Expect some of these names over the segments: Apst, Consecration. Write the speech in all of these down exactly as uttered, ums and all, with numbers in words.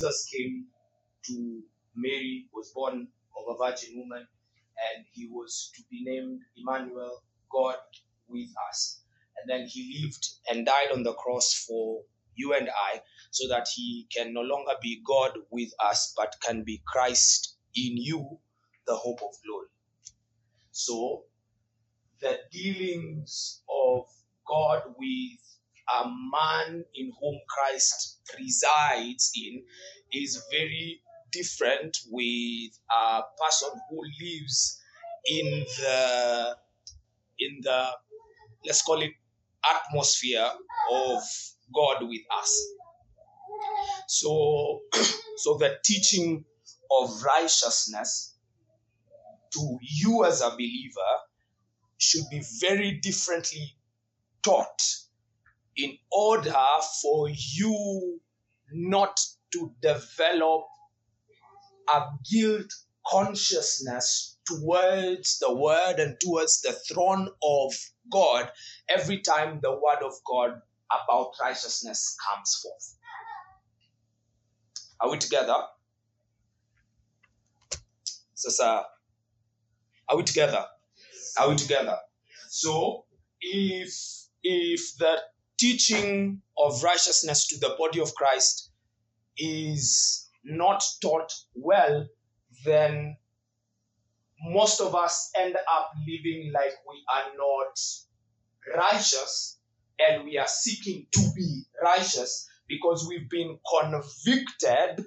Jesus came to Mary, was born of a virgin woman, and he was to be named Emmanuel, God with us. And then he lived and died on the cross for you and I, so that he can no longer be God with us, but can be Christ in you, the hope of glory. So the dealings of God with a man in whom Christ resides in is very different with a person who lives in the in the let's call it atmosphere of God with us. So, so the teaching of righteousness to you as a believer should be very differently taught in order for you not to develop a guilt consciousness towards the word and towards the throne of God every time the word of God about righteousness comes forth. Are we together? So, sir, are we together? Are we together? So, if if the teaching of righteousness to the body of Christ is not taught well, then most of us end up living like we are not righteous, and we are seeking to be righteous because we've been convicted,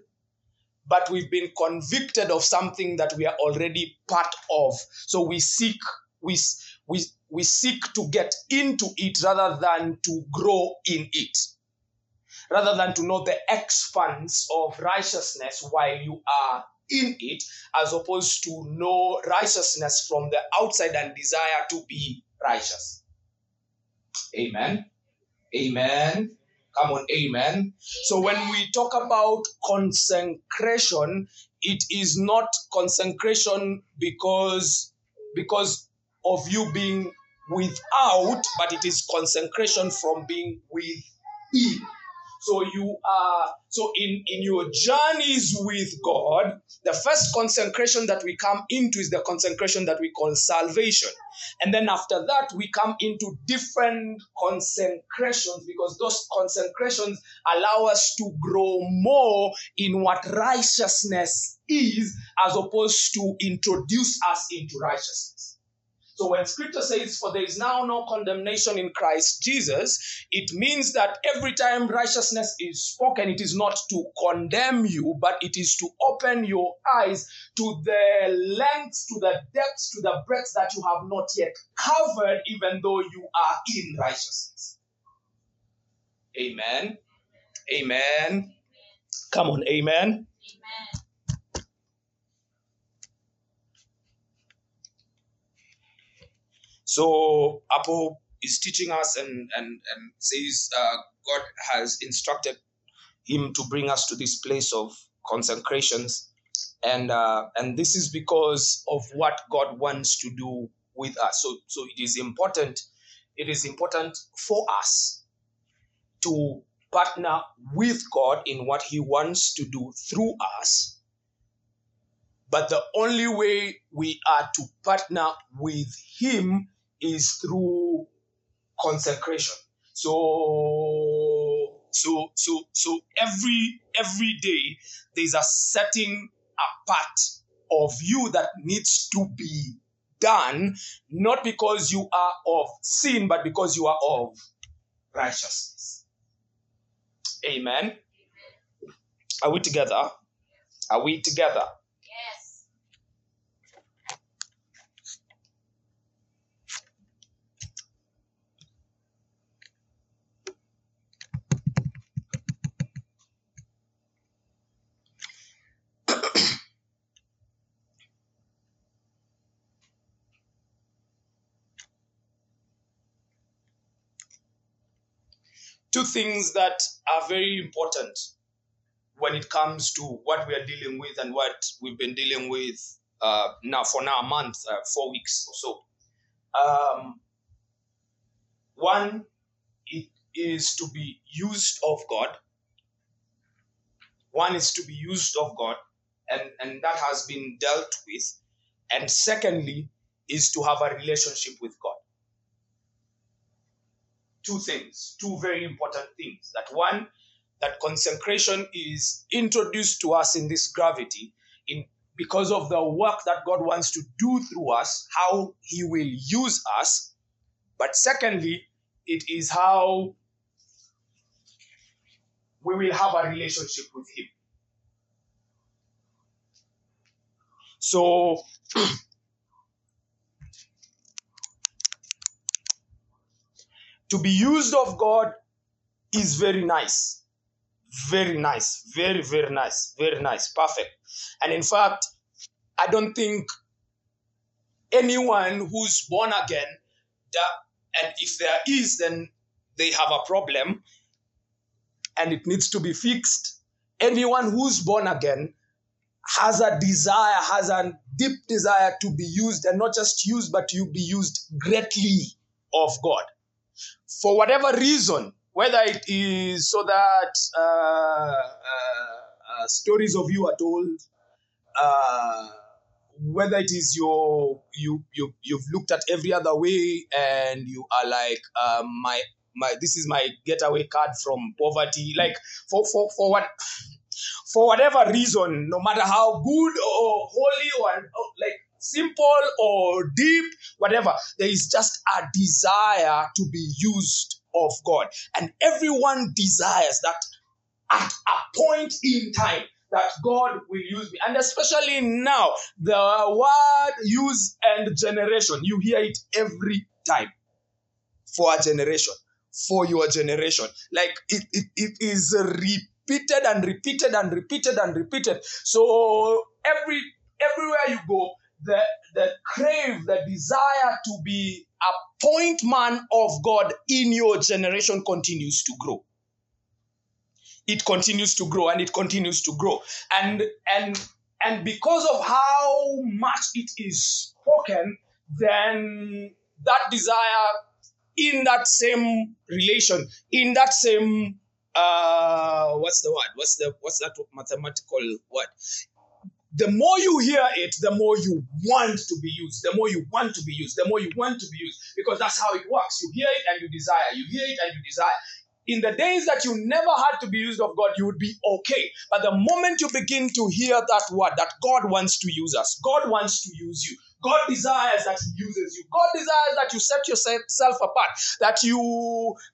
but we've been convicted of something that we are already part of. So we seek, we, we, we seek to get into it rather than to grow in it, rather than to know the expanse of righteousness while you are in it, as opposed to know righteousness from the outside and desire to be righteous. Amen. Amen. Come on, amen. So when we talk about consecration, it is not consecration because, because of you being without, but it is consecration from being within. So you are, so in, in your journeys with God, the first consecration that we come into is the consecration that we call salvation. And then after that, we come into different consecrations, because those consecrations allow us to grow more in what righteousness is, as opposed to introduce us into righteousness. So when scripture says, for there is now no condemnation in Christ Jesus, it means that every time righteousness is spoken, it is not to condemn you, but it is to open your eyes to the lengths, to the depths, to the breadths that you have not yet covered, even though you are in righteousness. Amen. Amen. Amen. Come on, amen. Amen. So Apple is teaching us and, and, and says uh, God has instructed him to bring us to this place of consecrations. And uh, and this is because of what God wants to do with us. So so it is important, it is important for us to partner with God in what he wants to do through us. But the only way we are to partner with him is through consecration. So, so, so, so every, every day there's a setting apart of you that needs to be done, not because you are of sin, but because you are of righteousness. Amen. Are we together? Are we together? Two things that are very important when it comes to what we are dealing with and what we've been dealing with uh, now for now a month, uh, four weeks or so. Um, one, it is to be used of God. One is to be used of God, and, and that has been dealt with. And secondly, is to have a relationship with God. Two things, two very important things. That one, that consecration is introduced to us in this gravity in because of the work that God wants to do through us, how he will use us. But secondly, it is how we will have a relationship with him. So, to be used of God is very nice. Very nice. Very, very nice. Very nice. Perfect. And in fact, I don't think anyone who's born again, that, and if there is, then they have a problem and it needs to be fixed. Anyone who's born again has a desire, has a deep desire to be used, and not just used, but you be used greatly of God. For whatever reason, whether it is so that uh, uh, uh, stories of you are told, uh, whether it is your, you, you, you've looked at every other way and you are like, uh, my, my, this is my getaway card from poverty. Like for, for, for what, for whatever reason, no matter how good or holy or, or like, simple or deep, whatever. There is just a desire to be used of God. And everyone desires that at a point in time that God will use me. And especially now, the word use and generation, you hear it every time for a generation, for your generation. Like it, it, it is repeated and repeated and repeated and repeated. So every everywhere you go, The, the crave, the desire to be a point man of God in your generation continues to grow. It continues to grow and it continues to grow. And, and, and because of how much it is spoken, then that desire in that same relation, in that same, uh, what's the word? What's the, what's that mathematical word? The more you hear it, the more you want to be used, the more you want to be used, the more you want to be used, because that's how it works. You hear it and you desire, you hear it and you desire. In the days that you never had to be used of God, you would be okay. But the moment you begin to hear that word, that God wants to use us, God wants to use you, God desires that he uses you, God desires that you set yourself apart, that you,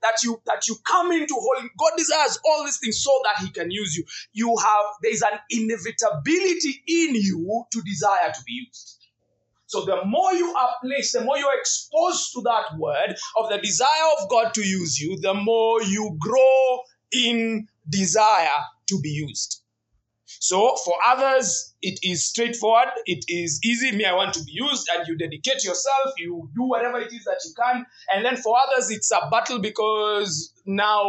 that you, that you come into holy. God desires all these things so that he can use you. You have, there's an inevitability in you to desire to be used. So the more you are placed, the more you're exposed to that word of the desire of God to use you, the more you grow in desire to be used. So for others, it is straightforward. It is easy. Me, I want to be used, and you dedicate yourself. You do whatever it is that you can. And then for others, it's a battle because now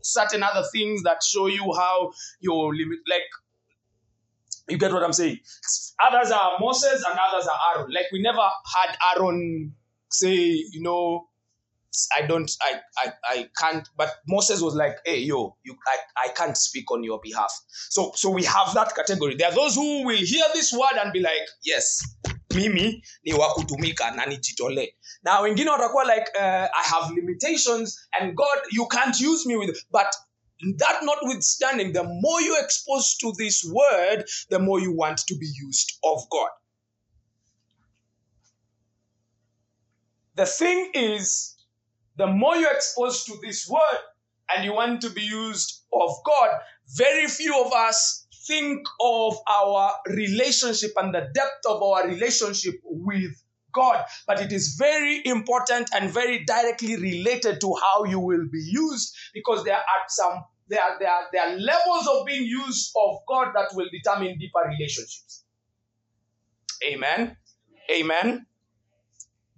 certain other things that show you how you're living, like, you get what I'm saying? Others are Moses and others are Aaron. Like, we never had Aaron say, you know, I don't, I, I, I can't, but Moses was like, hey, yo, you, I, I can't speak on your behalf. So, so we have that category. There are those who will hear this word and be like, yes, mimi, ni wakutumika, nani jitole. Now, wengine watakuwa like, uh, I have limitations and God, you can't use me with, but that notwithstanding, the more you're exposed to this word, the more you want to be used of God. The thing is, the more you're exposed to this word and you want to be used of God, very few of us think of our relationship and the depth of our relationship with God. But it is very important and very directly related to how you will be used, because there are some there are, there are, there are levels of being used of God that will determine deeper relationships. Amen. Amen.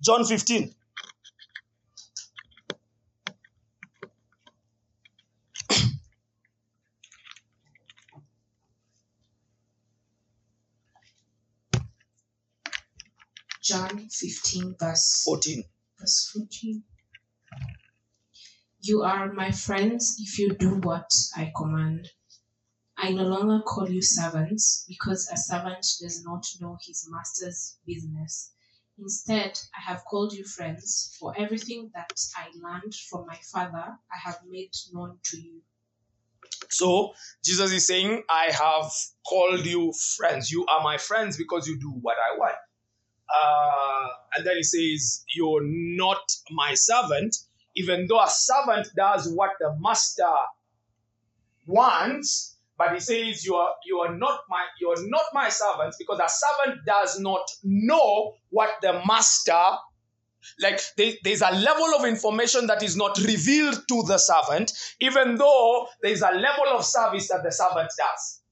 John fifteen. John fifteen, verse fourteen. Verse fourteen. You are my friends if you do what I command. I I no longer call you servants, because a servant does not know his master's business. Instead, I have called you friends, for everything that I learned from my Father, I have made known to you. So, Jesus is saying, I have called you friends. You are my friends because you do what I want. Uh, and then he says, you're not my servant, even though a servant does what the master wants. But he says, you are, you are not my, you are not my servants, because a servant does not know what the master, like they, there's a level of information that is not revealed to the servant, even though there's a level of service that the servant does.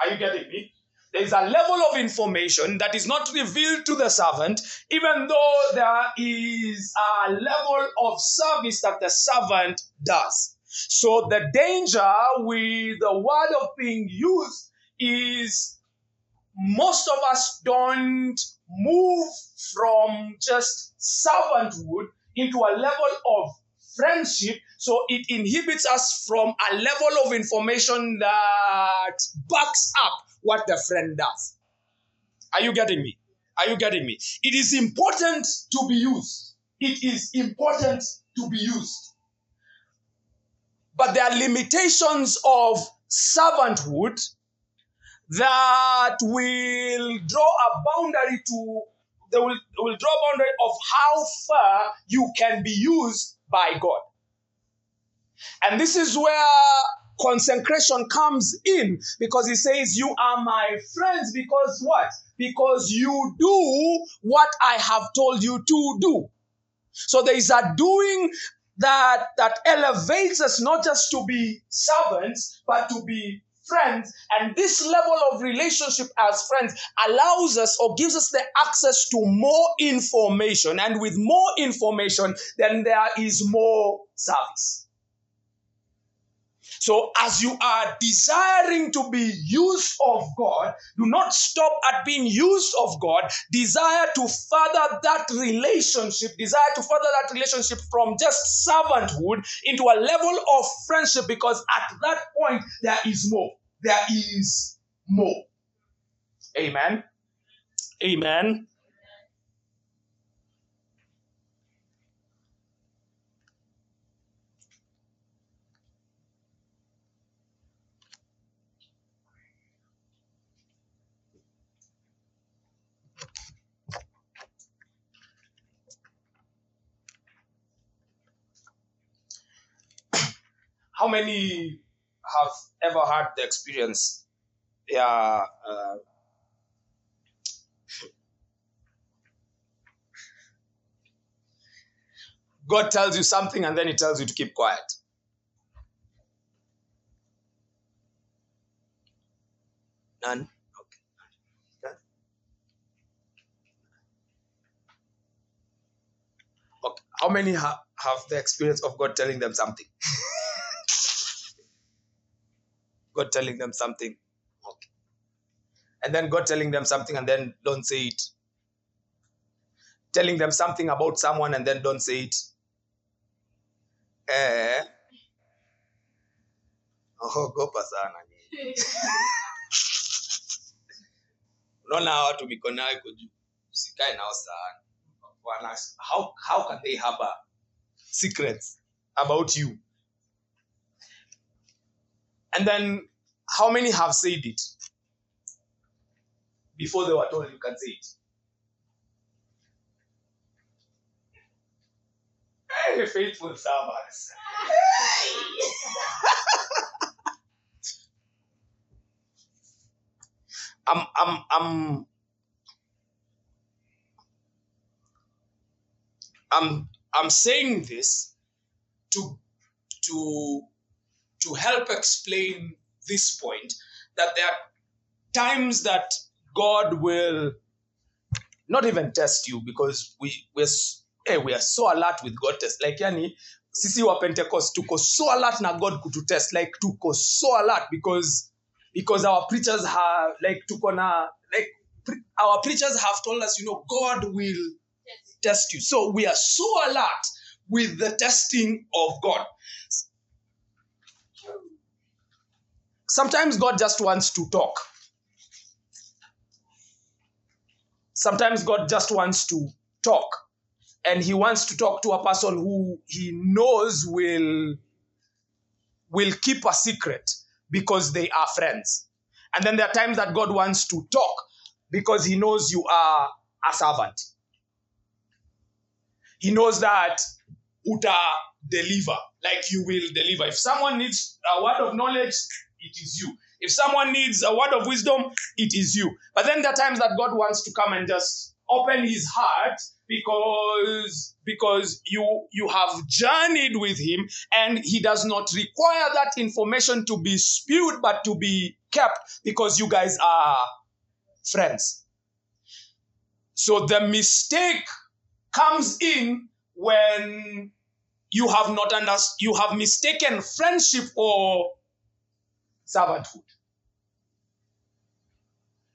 Are you getting me? There's a level of information that is not revealed to the servant, even though there is a level of service that the servant does. So the danger with the word of being used is most of us don't move from just servanthood into a level of friendship. So it inhibits us from a level of information that backs up what the friend does. Are you getting me? Are you getting me? It is important to be used. It is important to be used. But there are limitations of servanthood that will draw a boundary to, they will, will draw a boundary of how far you can be used by God. And this is where consecration comes in, because he says, you are my friends because what? Because you do what I have told you to do. So there is a doing That, that elevates us not just to be servants, but to be friends. And this level of relationship as friends allows us or gives us the access to more information. And with more information, then there is more service. So as you are desiring to be used of God, do not stop at being used of God. Desire to further that relationship, desire to further that relationship from just servanthood into a level of friendship, because at that point, there is more. There is more. Amen. Amen. How many have ever had the experience? Yeah, uh, God tells you something and then he tells you to keep quiet. None? Okay. Okay. How many ha- have the experience of God telling them something? God telling them something, okay. And then God telling them something and then don't say it. Telling them something about someone and then don't say it. Eh? Oh, go pasana. How how can they harbor secrets about you? And then, how many have said it before they were told you can say it? Hey, faithful servants. I'm, I'm, I'm, I'm, I'm saying this to, to. to help explain this point, that there are times that God will not even test you, because we we're, hey, we are so alert with God test. Like, yani, sisi wa Pentecost, tuko so alert na God kutu test. Like, tuko so alert because because our preachers have, like, tuko na, like, pre- our preachers have told us, you know, God will yes. test you. So we are so alert with the testing of God. Sometimes God just wants to talk. Sometimes God just wants to talk. And he wants to talk to a person who he knows will, will keep a secret because they are friends. And then there are times that God wants to talk because he knows you are a servant. He knows that uta deliver, like you will deliver. If someone needs a word of knowledge, it is you. If someone needs a word of wisdom, it is you. But then there are times that God wants to come and just open his heart because, because you, you have journeyed with him, and he does not require that information to be spewed but to be kept because you guys are friends. So the mistake comes in when you have not understood, you have mistaken friendship or servanthood.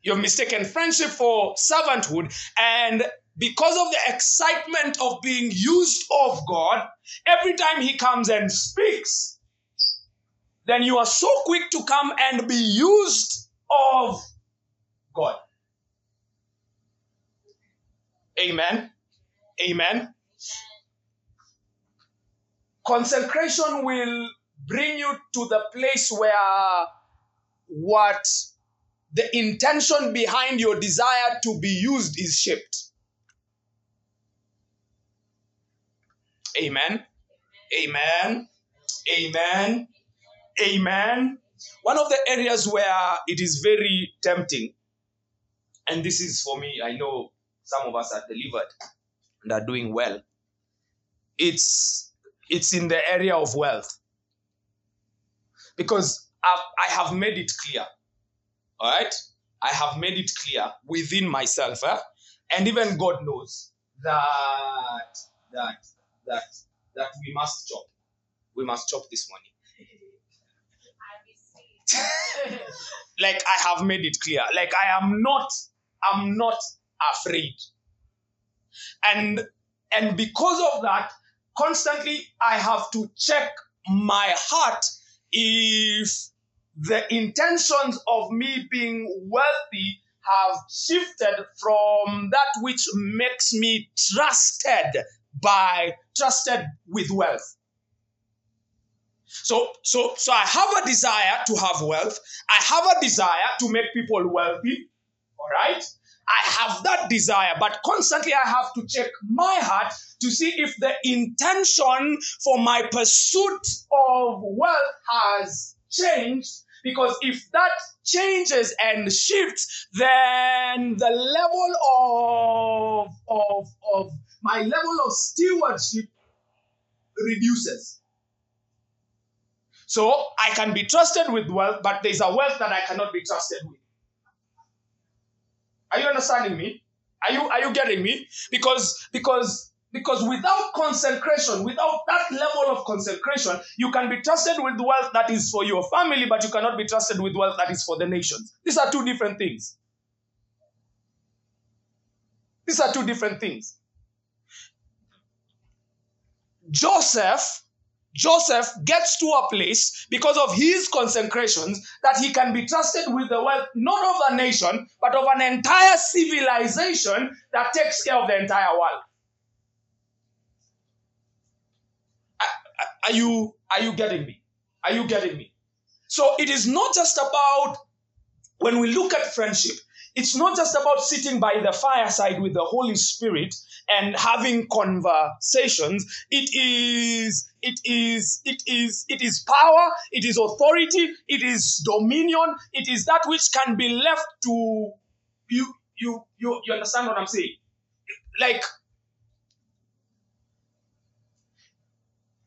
You've mistaken friendship for servanthood, and because of the excitement of being used of God, every time he comes and speaks, then you are so quick to come and be used of God. Amen. Amen. Consecration will bring you to the place where what the intention behind your desire to be used is shaped. Amen. Amen. Amen. Amen. One of the areas where it is very tempting, and this is for me, I know some of us are delivered and are doing well. It's, it's in the area of wealth. Because I've, I have made it clear, all right? I have made it clear within myself, eh? And even God knows that, that, that, that we must chop. We must chop this money. Like, I have made it clear. Like, I am not, I'm not afraid. And, and because of that, constantly I have to check my heart if the intentions of me being wealthy have shifted from that which makes me trusted by, trusted with wealth. So, so, so I have a desire to have wealth. I have a desire to make people wealthy. All right? I have that desire, but constantly I have to check my heart to see if the intention for my pursuit of wealth has changed, because if that changes and shifts, then the level of, of, of my level of stewardship reduces. So I can be trusted with wealth, but there's a wealth that I cannot be trusted with. Are you understanding me? Are you, are you getting me? Because, because, because without consecration, without that level of consecration, you can be trusted with wealth that is for your family, but you cannot be trusted with wealth that is for the nations. These are two different things. These are two different things. Joseph, Joseph gets to a place because of his consecrations that he can be trusted with the wealth, not of a nation, but of an entire civilization that takes care of the entire world. Are you, are you getting me? Are you getting me? So it is not just about, when we look at friendship, it's not just about sitting by the fireside with the Holy Spirit and having conversations. It is, it is, it is, it is power. It is authority. It is dominion. It is that which can be left to you. You, you, you understand what I'm saying? Like,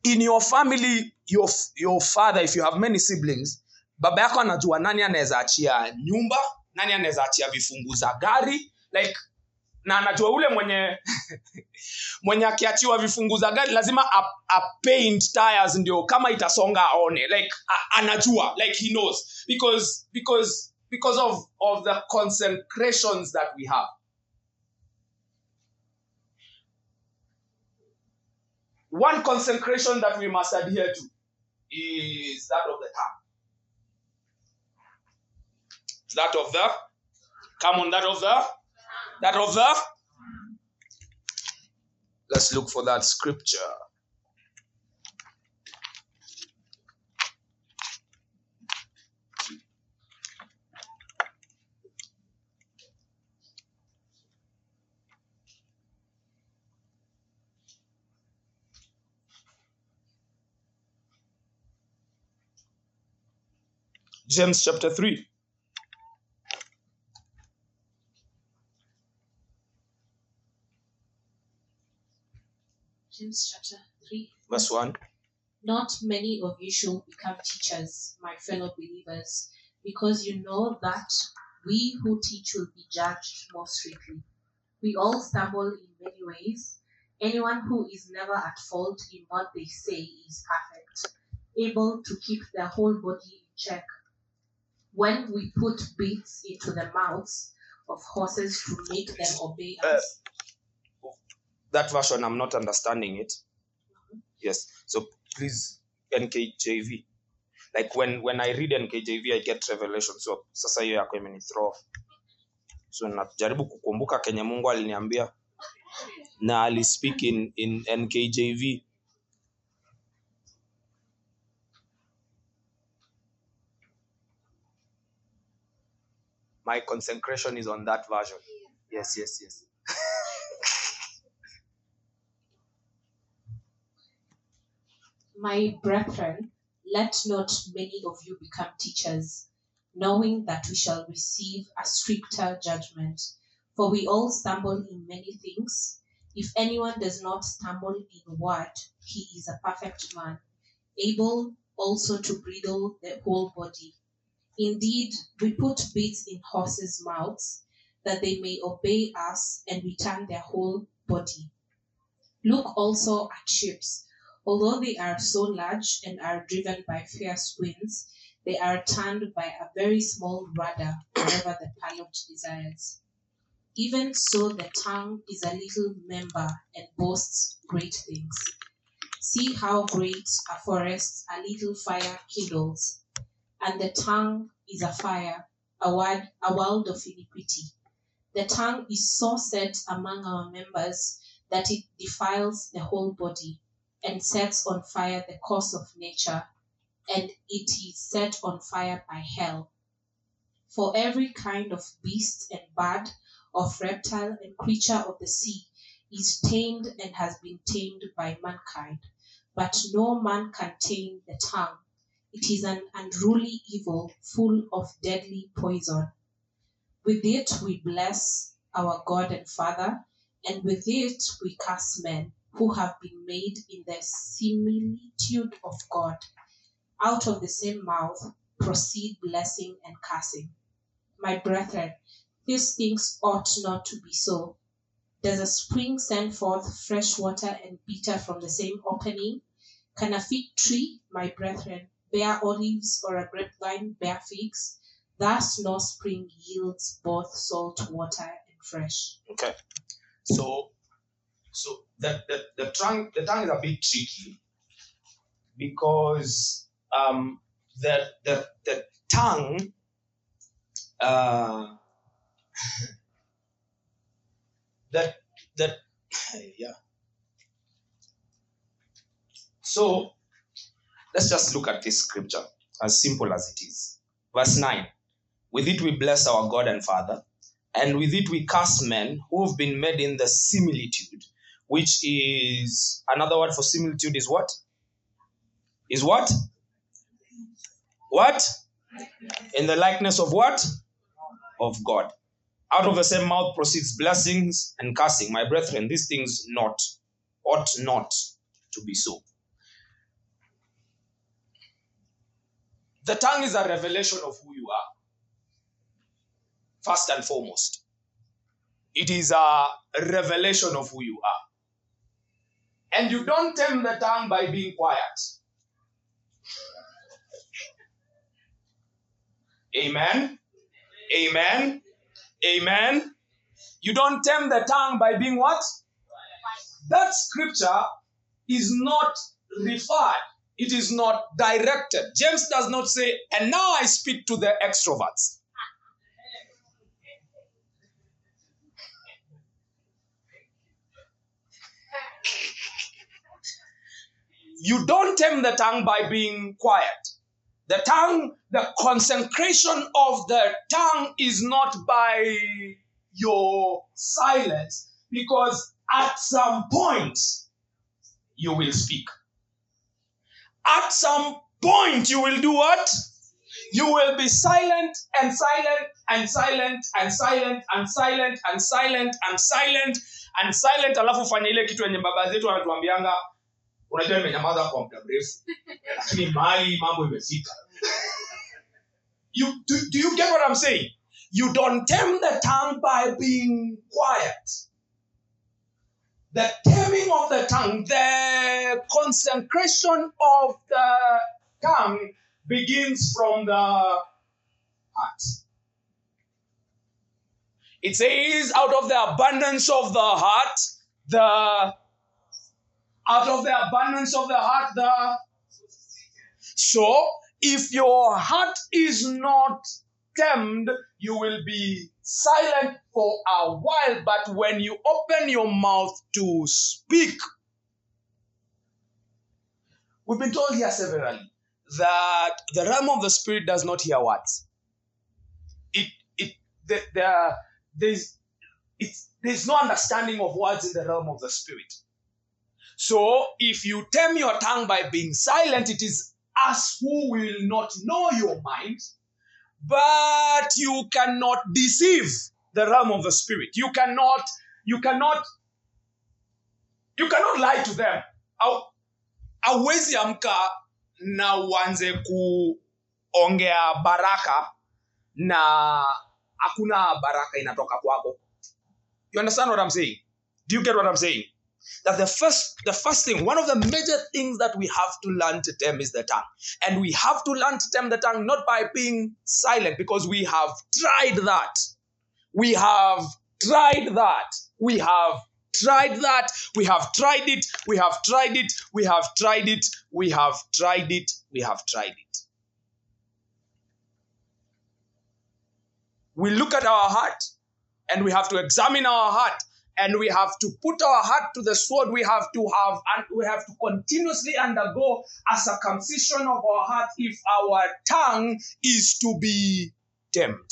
in your family, your, your father, if you have many siblings, baba yako anajua nani anaweza achia nyumba, nani anaweza achia vifungu za gari, like, na anajua ule mwenye mwenye akiachiwa vifungu za gari lazima a, a paint tires ndio kama itasonga aone, like a, anajua, like he knows, because because because of of the consecrations that we have. One consecration that we must adhere to is that of the tongue. Is that of the? Come on, that of the? That of the? Let's look for that scripture. James chapter three. James chapter three. Verse one. Not many of you shall become teachers, my fellow believers, because you know that we who teach will be judged more strictly. We all stumble in many ways. Anyone who is never at fault in what they say is perfect, able to keep their whole body in check. When we put bits into the mouths of horses to make them obey us. Uh, that version, I'm not understanding it. Mm-hmm. Yes. So please, N K J V. Like when, when I read N K J V, I get revelation. So, sasa hiyo yako imenithrow off. So, najaribu kukumbuka kenye Mungu aliniambia. Na ali speak in, in N K J V. My consecration is on that version. Yes, yes, yes. My brethren, let not many of you become teachers, knowing that we shall receive a stricter judgment. For we all stumble in many things. If anyone does not stumble in word, he is a perfect man, able also to bridle the whole body. Indeed, we put bits in horses' mouths, that they may obey us, and we turn their whole body. Look also at ships. Although they are so large and are driven by fierce winds, they are turned by a very small rudder whenever the pilot desires. Even so, the tongue is a little member and boasts great things. See how great a forest a little fire kindles. And the tongue is a fire, a word, a world of iniquity. The tongue is so set among our members that it defiles the whole body and sets on fire the course of nature, and it is set on fire by hell. For every kind of beast and bird, of reptile and creature of the sea is tamed and has been tamed by mankind, but no man can tame the tongue. It is an unruly evil, full of deadly poison. With it we bless our God and Father, and with it we curse men who have been made in the similitude of God. Out of the same mouth proceed blessing and cursing. My brethren, these things ought not to be so. Does a spring send forth fresh water and bitter from the same opening? Can a fig tree, my brethren, bear olives, or a grapevine bear figs? Thus no spring yields both salt water and fresh. Okay, so so the the the tongue the tongue is a bit tricky, because um the the the tongue uh that that yeah. So let's just look at this scripture, as simple as it is. Verse nine. With it we bless our God and Father, and with it we curse men who have been made in the similitude, which is, another word for similitude is what? Is what? What? In the likeness of what? Of God. Out of the same mouth proceeds blessings and cursing. My brethren, these things not, ought not to be so. The tongue is a revelation of who you are, first and foremost. It is a revelation of who you are. And you don't tame the tongue by being quiet. Amen? Amen? Amen? You don't tame the tongue by being what? That scripture is not referred. It is not directed. James does not say, and now I speak to the extroverts. You don't tame the tongue by being quiet. The tongue, the consecration of the tongue is not by your silence, because at some point you will speak. At some point you will do what? You will be silent and silent and silent and silent and silent and silent and silent and silent. Alafu fanya ile kitu yenye baba zetu wanatuambianga, unajua nimenyamaza kwa muda mrefu lakini mali mambo imefika. You do, do you get what I'm saying? You don't tame the tongue by being quiet. The taming of the tongue, the consecration of the tongue begins from the heart. It says, out of the abundance of the heart, the out of the abundance of the heart, the so if your heart is not tamed, you will be silent for a while, but when you open your mouth to speak, we've been told here severally that the realm of the spirit does not hear what? It, it, the, the, there's, it's, there's no understanding of words in the realm of the spirit. So if you tame your tongue by being silent, it is us who will not know your mind, but you cannot deceive the realm of the spirit. You cannot, you cannot, you cannot lie to them. Hauwezi amka na uanze kuongea baraka na hakuna baraka inatoka kwako. You understand what I'm saying? Do you get what I'm saying? That the first, the first thing, one of the major things that we have to learn to tame is the tongue. And we have to learn to tame the tongue not by being silent, because we have tried that. We have tried that. We have tried that. We have tried it. We have tried it. We have tried it. We have tried it. We have tried it. We look at our heart and we have to examine our heart. And we have to put our heart to the sword. We have to have, and we have to continuously undergo a circumcision of our heart if our tongue is to be tamed.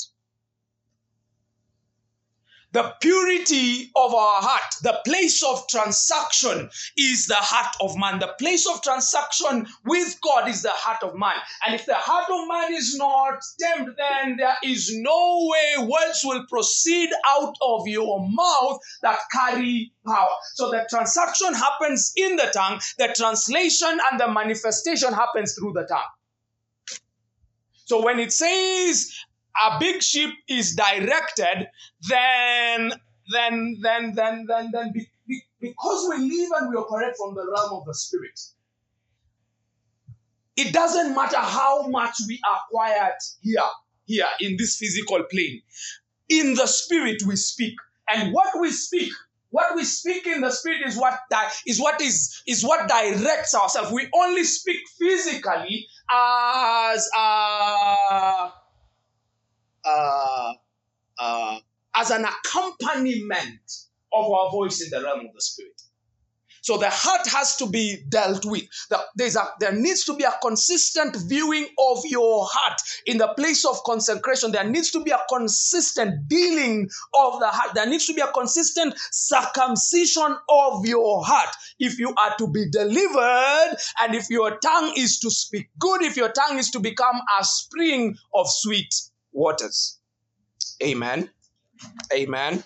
The purity of our heart, the place of transaction, is the heart of man. The place of transaction with God is the heart of man. And if the heart of man is not tamed, then there is no way words will proceed out of your mouth that carry power. So the transaction happens in the tongue. The translation and the manifestation happens through the tongue. So when it says a big ship is directed, then, then, then, then, then, then, be, be, because we live and we operate from the realm of the spirit, it doesn't matter how much we are quiet here, here in this physical plane. In the spirit, we speak, and what we speak, what we speak in the spirit is what di- is what is is what directs ourselves. We only speak physically as a Uh, uh, as an accompaniment of our voice in the realm of the spirit. So the heart has to be dealt with. The, there's a, there needs to be a consistent viewing of your heart in the place of consecration. There needs to be a consistent dealing of the heart. There needs to be a consistent circumcision of your heart if you are to be delivered, and if your tongue is to speak good, if your tongue is to become a spring of sweet waters. Amen. Amen. Amen.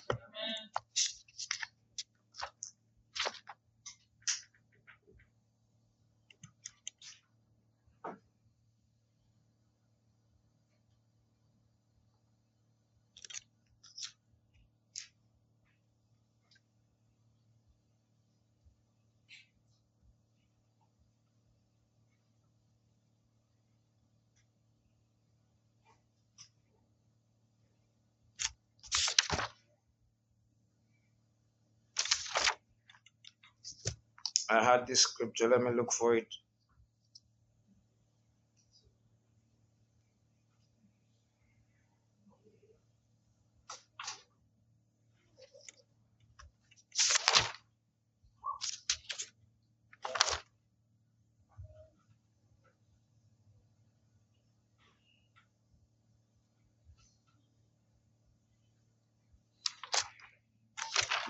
I had this scripture. Let me look for it.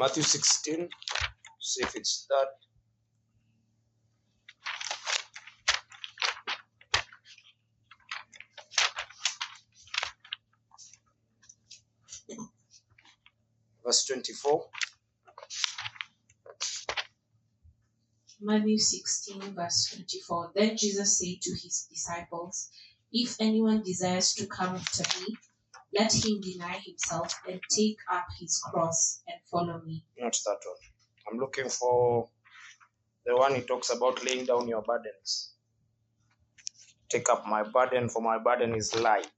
Matthew sixteen, see if it's that. Verse twenty-four. Matthew sixteen verse twenty-four. Then Jesus said to his disciples, if anyone desires to come after me, let him deny himself and take up his cross and follow me. Not that one. I'm looking for the one he talks about laying down your burdens. Take up my burden, for my burden is light.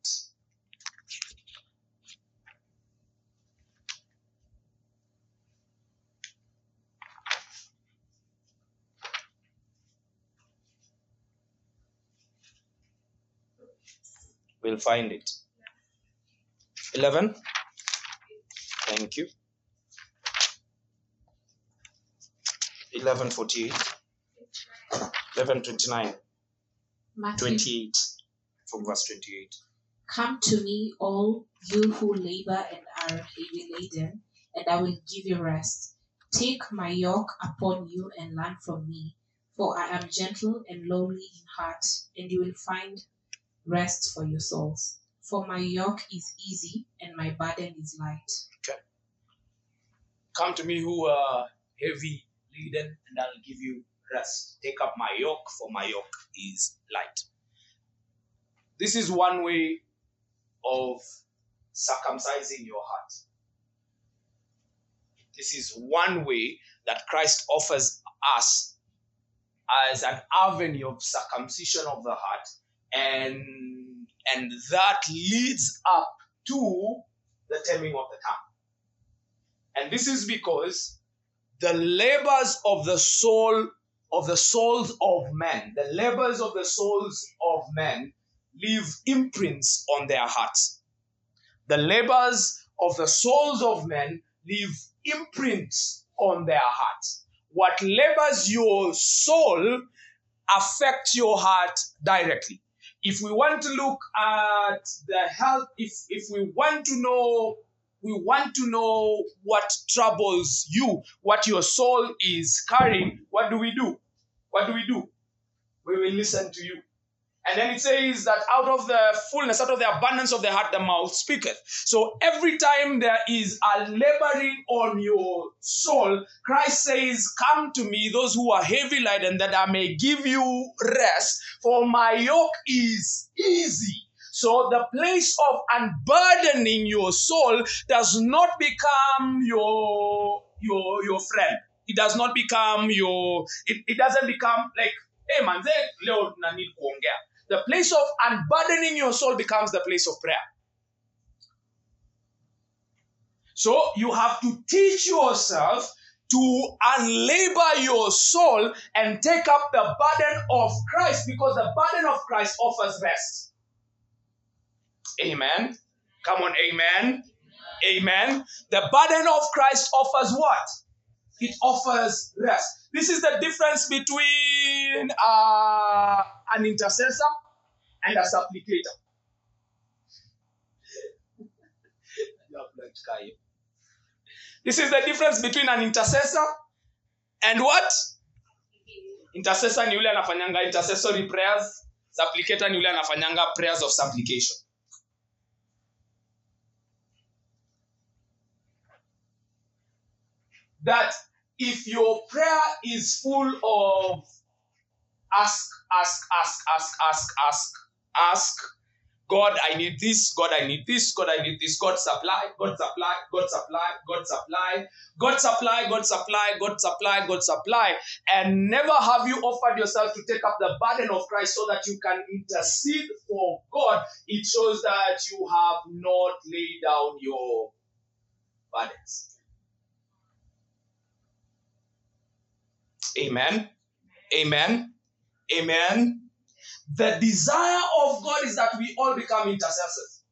We'll find it. eleven. Thank you. eleven forty-eight. eleven twenty-nine. twenty-eight. From verse twenty-eight. Come to me, all you who labor and are heavy laden, and I will give you rest. Take my yoke upon you and learn from me, for I am gentle and lowly in heart, and you will find rest for your souls, for my yoke is easy and my burden is light. Okay. Come to me who are heavy laden, and I'll give you rest. Take up my yoke, for my yoke is light. This is one way of circumcising your heart. This is one way that Christ offers us as an avenue of circumcision of the heart. And, and that leads up to the taming of the tongue. And this is because the labors of the soul, of the souls of men, the labors of the souls of men leave imprints on their hearts. The labors of the souls of men leave imprints on their hearts. What labors your soul affects your heart directly. If we want to look at the health, if, if we want to know, we want to know what troubles you, what your soul is carrying, what do we do? What do we do? We will listen to you. And then it says that out of the fullness, out of the abundance of the heart, the mouth speaketh. So every time there is a laboring on your soul, Christ says, come to me, those who are heavy laden, that I may give you rest, for my yoke is easy. So the place of unburdening your soul does not become your, your, your friend. It does not become your, it, it doesn't become like, hey man, leo na need kuongea. The place of unburdening your soul becomes the place of prayer. So you have to teach yourself to unlabor your soul and take up the burden of Christ, because the burden of Christ offers rest. Amen. Come on, amen. Amen. The burden of Christ offers what? It offers rest. This is the difference between uh, an intercessor and a supplicator. This is the difference between an intercessor and what? Intercessor ni yule anafanyanga intercessory prayers. Supplicator ni yule anafanyanga prayers of supplication. That if your prayer is full of ask, ask, ask, ask, ask, ask, ask, God, I need this, God, I need this, God, I need this, God supply, God supply, God supply, God supply, God supply, God supply, God supply, God supply, and never have you offered yourself to take up the burden of Christ so that you can intercede for God, it shows that you have not laid down your burdens. Amen. Amen. Amen. The desire of God is that we all become intercessors.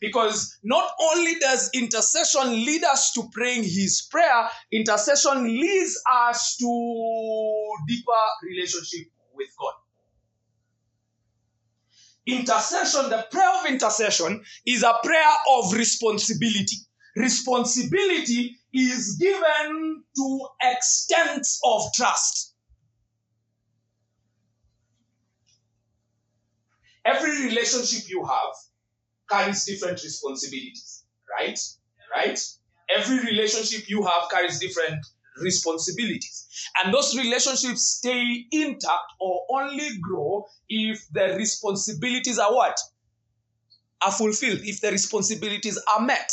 Because not only does intercession lead us to praying his prayer, intercession leads us to deeper relationship with God. Intercession, the prayer of intercession, is a prayer of responsibility. responsibility is given to extent of trust. Every relationship you have carries different responsibilities, right? Right? Every relationship you have carries different responsibilities. And those relationships stay intact or only grow if the responsibilities are what? Are fulfilled, if the responsibilities are met.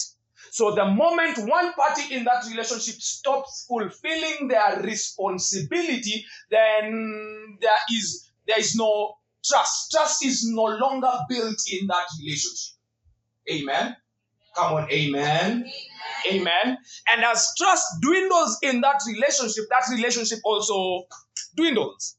So the moment one party in that relationship stops fulfilling their responsibility, then there is, there is no trust. Trust is no longer built in that relationship. Amen. Come on, amen. Amen. Amen. And as trust dwindles in that relationship, that relationship also dwindles.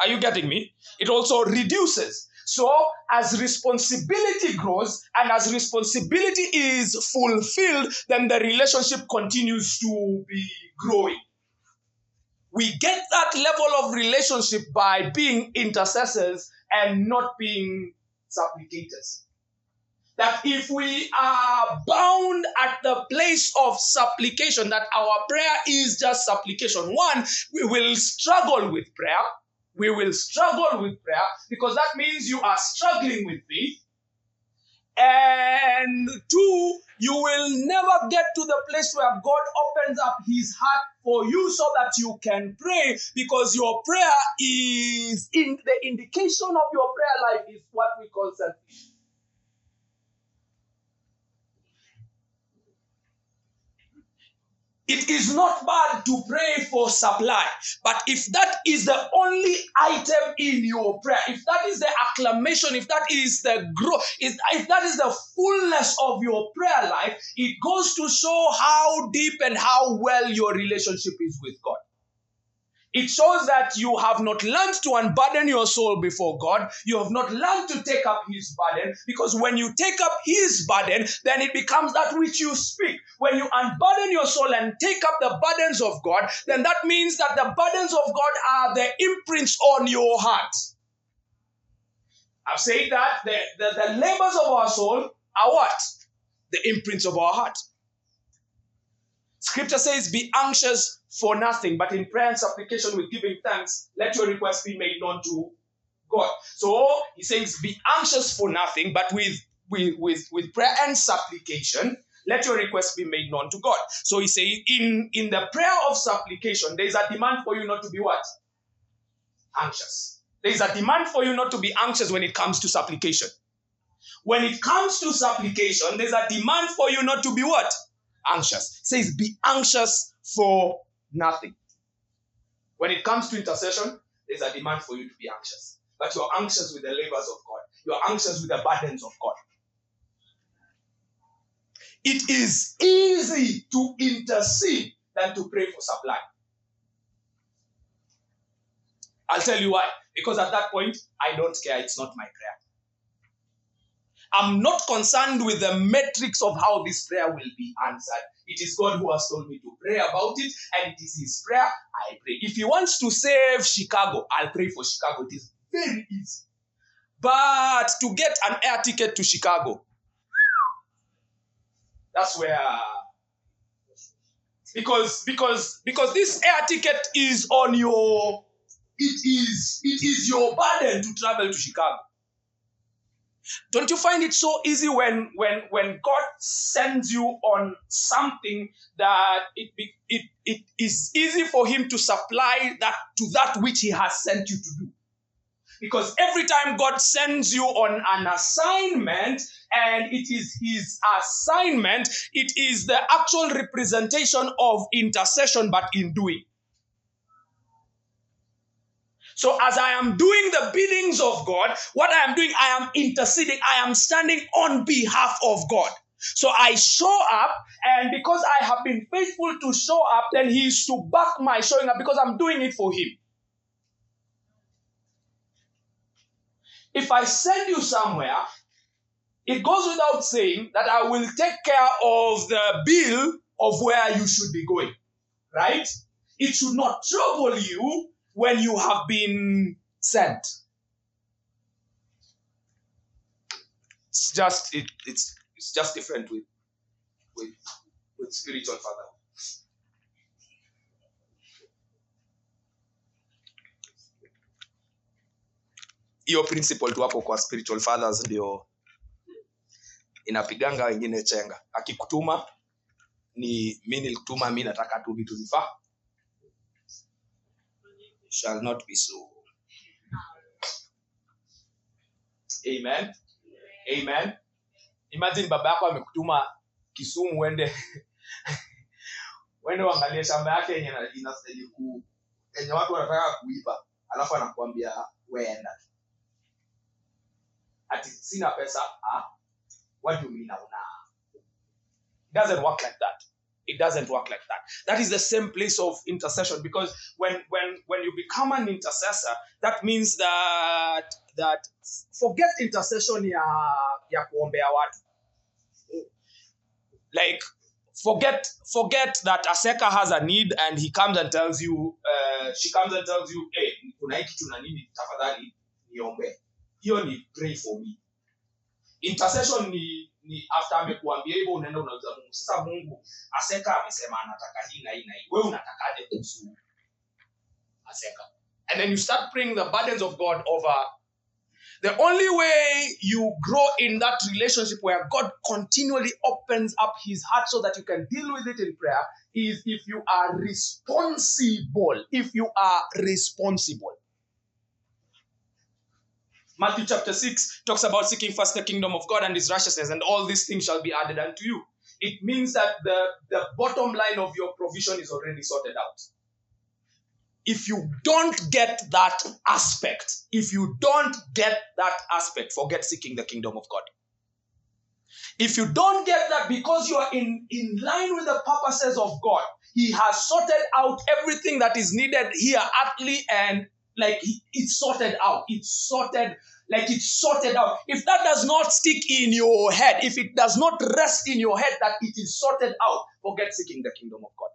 Are you getting me? It also reduces. So as responsibility grows and as responsibility is fulfilled, then the relationship continues to be growing. We get that level of relationship by being intercessors and not being supplicators. That if we are bound at the place of supplication, that our prayer is just supplication. One, we will struggle with prayer. We will struggle with prayer because that means you are struggling with faith. And two, you will never get to the place where God opens up his heart for you so that you can pray, because your prayer is, in the indication of your prayer life is what we call selfish. It is not bad to pray for supply, but if that is the only item in your prayer, if that is the acclamation, if that is the growth, if that is the fullness of your prayer life, it goes to show how deep and how well your relationship is with God. It shows that you have not learned to unburden your soul before God. You have not learned to take up his burden, because when you take up his burden, then it becomes that which you speak. When you unburden your soul and take up the burdens of God, then that means that the burdens of God are the imprints on your heart. I've said that the, the, the labors of our soul are what? The imprints of our heart. Scripture says, be anxious for nothing, but in prayer and supplication with giving thanks, let your request be made known to God. So he says, be anxious for nothing, but with, with, with, with prayer and supplication, let your request be made known to God. So he says, in, in the prayer of supplication, there is a demand for you not to be what? Anxious. There is a demand for you not to be anxious when it comes to supplication. When it comes to supplication, there is a demand for you not to be what? Anxious. It says, be anxious for nothing. When it comes to intercession, there's a demand for you to be anxious. But you're anxious with the labors of God. You're anxious with the burdens of God. It is easy to intercede than to pray for supply. I'll tell you why. Because at that point, I don't care. It's not my prayer. I'm not concerned with the metrics of how this prayer will be answered. It is God who has told me to pray about it, and it is his prayer. I pray. If he wants to save Chicago, I'll pray for Chicago. It is very easy. But to get an air ticket to Chicago, that's where... Because, because, because this air ticket is on your... It is, it is your burden to travel to Chicago. Don't you find it so easy when, when, when God sends you on something that it, it, it is easy for him to supply that to that which he has sent you to do? Because every time God sends you on an assignment, and it is his assignment, it is the actual representation of intercession, but in doing. So as I am doing the biddings of God, what I am doing, I am interceding. I am standing on behalf of God. So I show up, and because I have been faithful to show up, then he is to back my showing up because I'm doing it for him. If I send you somewhere, it goes without saying that I will take care of the bill of where you should be going, right? It should not trouble you when you have been sent. It's just, it, it's, it's just different with, with, with spiritual father. Hiyo principle tu hapo kwa spiritual fathers ndio inapiganga wengine chenga. Akikutuma ni mimi nilikutuma, mimi nataka tu vitu zifaa. Shall not be so. Amen. Amen. Imagine baba yako amekutuma Kisumu wende wende waangalie shamba yake yenye inastahili ku yenye watu wanataka kuiba, alafu anakuambia weenda. Ati sina pesa. Ah, what do you mean now? It doesn't work like that. It doesn't work like that. That is the same place of intercession, because when when when you become an intercessor, that means that that forget intercession ya ya kuombea watu. Like forget forget that Aseka has a need and he comes and tells you, uh, she comes and tells you, hey, kuna hiki tuna nini tafadhali niombe. Hiyo ni pray for me. Intercession ni ni after amekuambia hivyo unaenda unauliza Mungu. Sasa Mungu, Aseka amesema anataka hii na hii na hii. Wewe unatakaje kuhusu Aseka? And then you start praying the burdens of God over. The only way you grow in that relationship where God continually opens up his heart so that you can deal with it in prayer is if you are responsible. If you are responsible. Matthew chapter six talks about seeking first the kingdom of God and his righteousness, and all these things shall be added unto you. It means that the, the bottom line of your provision is already sorted out. If you don't get that aspect, if you don't get that aspect, forget seeking the kingdom of God. If you don't get that because you are in, in line with the purposes of God, he has sorted out everything that is needed here earthly, and like it's sorted out. It's sorted, like it's sorted out. If that does not stick in your head, if it does not rest in your head that it is sorted out, forget seeking the kingdom of God.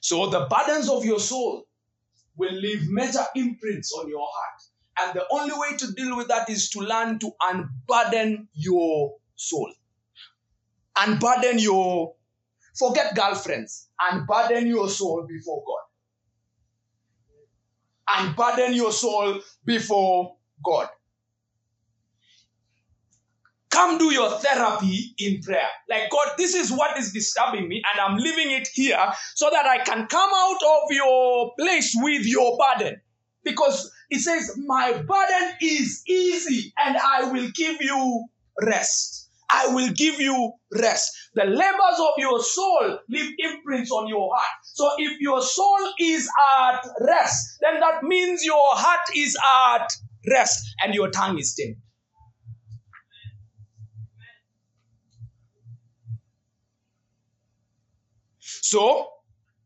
So the burdens of your soul will leave major imprints on your heart. And the only way to deal with that is to learn to unburden your soul. Unburden your, forget girlfriends, unburden your soul before God. And burden your soul before God. Come do your therapy in prayer. Like, God, this is what is disturbing me, and I'm leaving it here so that I can come out of your place with your burden. Because it says, my burden is easy, and I will give you rest. I will give you rest. The labors of your soul leave imprints on your heart. So if your soul is at rest, then that means your heart is at rest and your tongue is dim. So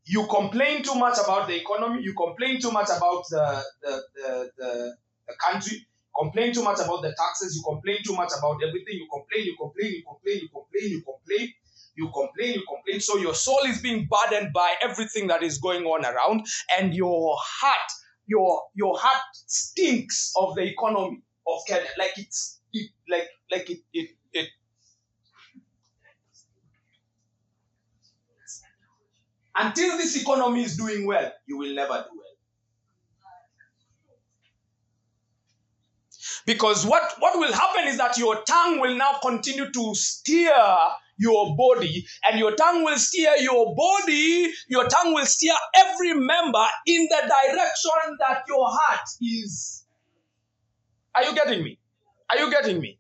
you complain too much about the economy, you complain too much about the, the, the, the, the country, complain too much about the taxes, you complain too much about everything, you complain, you complain, you complain, you complain, you complain, you complain, you complain. So your soul is being burdened by everything that is going on around, and your heart, your your heart stinks of the economy of Kenya. Like it's it, like like it it it until this economy is doing well, you will never do well. Because what, what will happen is that your tongue will now continue to steer your body, and your tongue will steer your body, your tongue will steer every member in the direction that your heart is. Are you getting me? Are you getting me?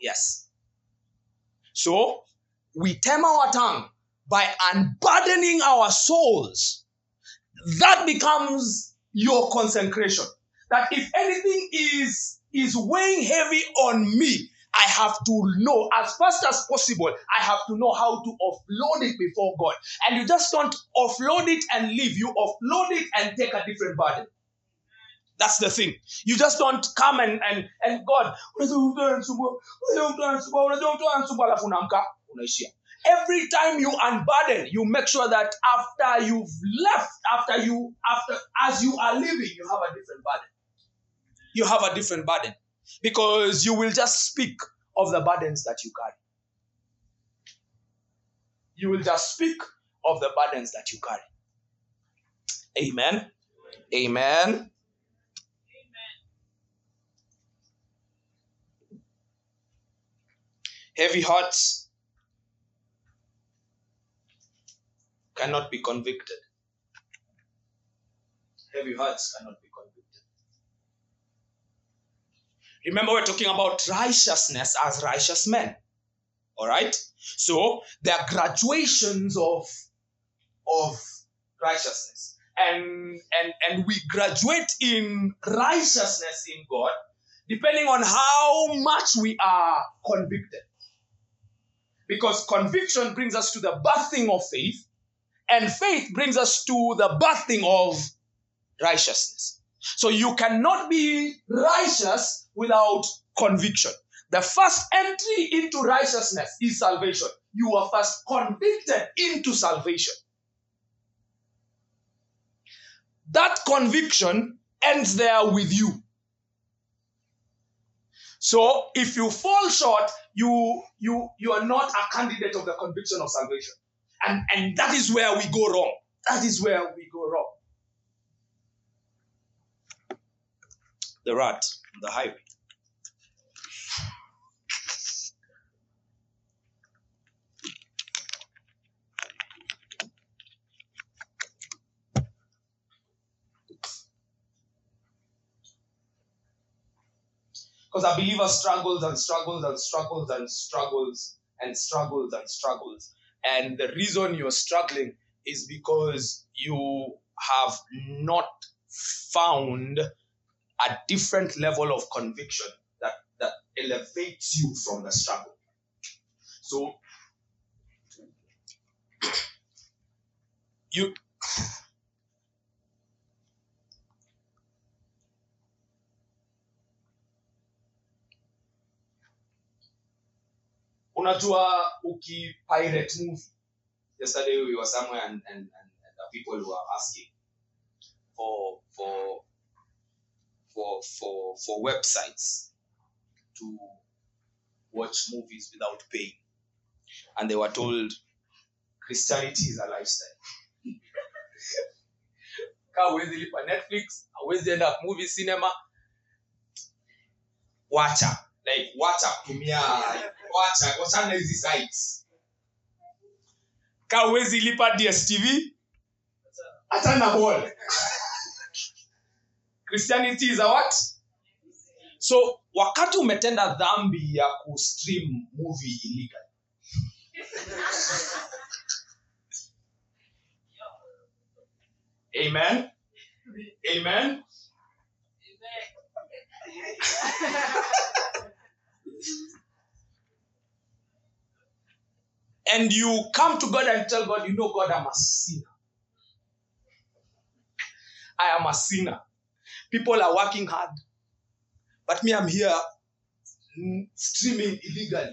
Yes. So, we tame our tongue by unburdening our souls. That becomes your consecration. That if anything is... is weighing heavy on me, I have to know as fast as possible, I have to know how to offload it before God. And you just don't offload it and leave. You offload it and take a different burden. That's the thing. You just don't come and, and, and God, every time you unburden, you make sure that after you've left, after you, after, as you are leaving, you have a different burden. You have a different burden, because you will just speak of the burdens that you carry. you will just speak of the burdens that you carry. Amen. Amen. Amen. Heavy hearts cannot be convicted. Heavy hearts cannot be convicted. Remember, we're talking about righteousness as righteous men. All right? So, there are graduations of, of righteousness. And, and, and we graduate in righteousness in God depending on how much we are convicted. Because conviction brings us to the birthing of faith, and faith brings us to the birthing of righteousness. So you cannot be righteous without conviction. The first entry into righteousness is salvation. You are first convicted into salvation. That conviction ends there with you. So if you fall short, you, you, you are not a candidate of the conviction of salvation. And, and that is where we go wrong. That is where we go wrong. The rat on the highway. Because a believer struggles and struggles and struggles and struggles and struggles and struggles. And the reason you're struggling is because you have not found a different level of conviction that, that elevates you from the struggle. So, you... Unajua uki pirate movie. Yesterday we were somewhere and, and, and, and the people were asking for for for for for websites to watch movies without paying. And they were told Christianity is a lifestyle. Kaa uwezi lipa Netflix, uwezi end up movie cinema. Wacha. Like, watch up to me, watch up, watch up these sites. Kawezi lipa D S T V, atana ball. Christianity is a what? So, wakati umetenda dhambi ya kustream movie illegal. Amen? Amen? And you come to God and tell God, you know, God, I'm a sinner. I am a sinner. People are working hard. But me, I'm here streaming illegally.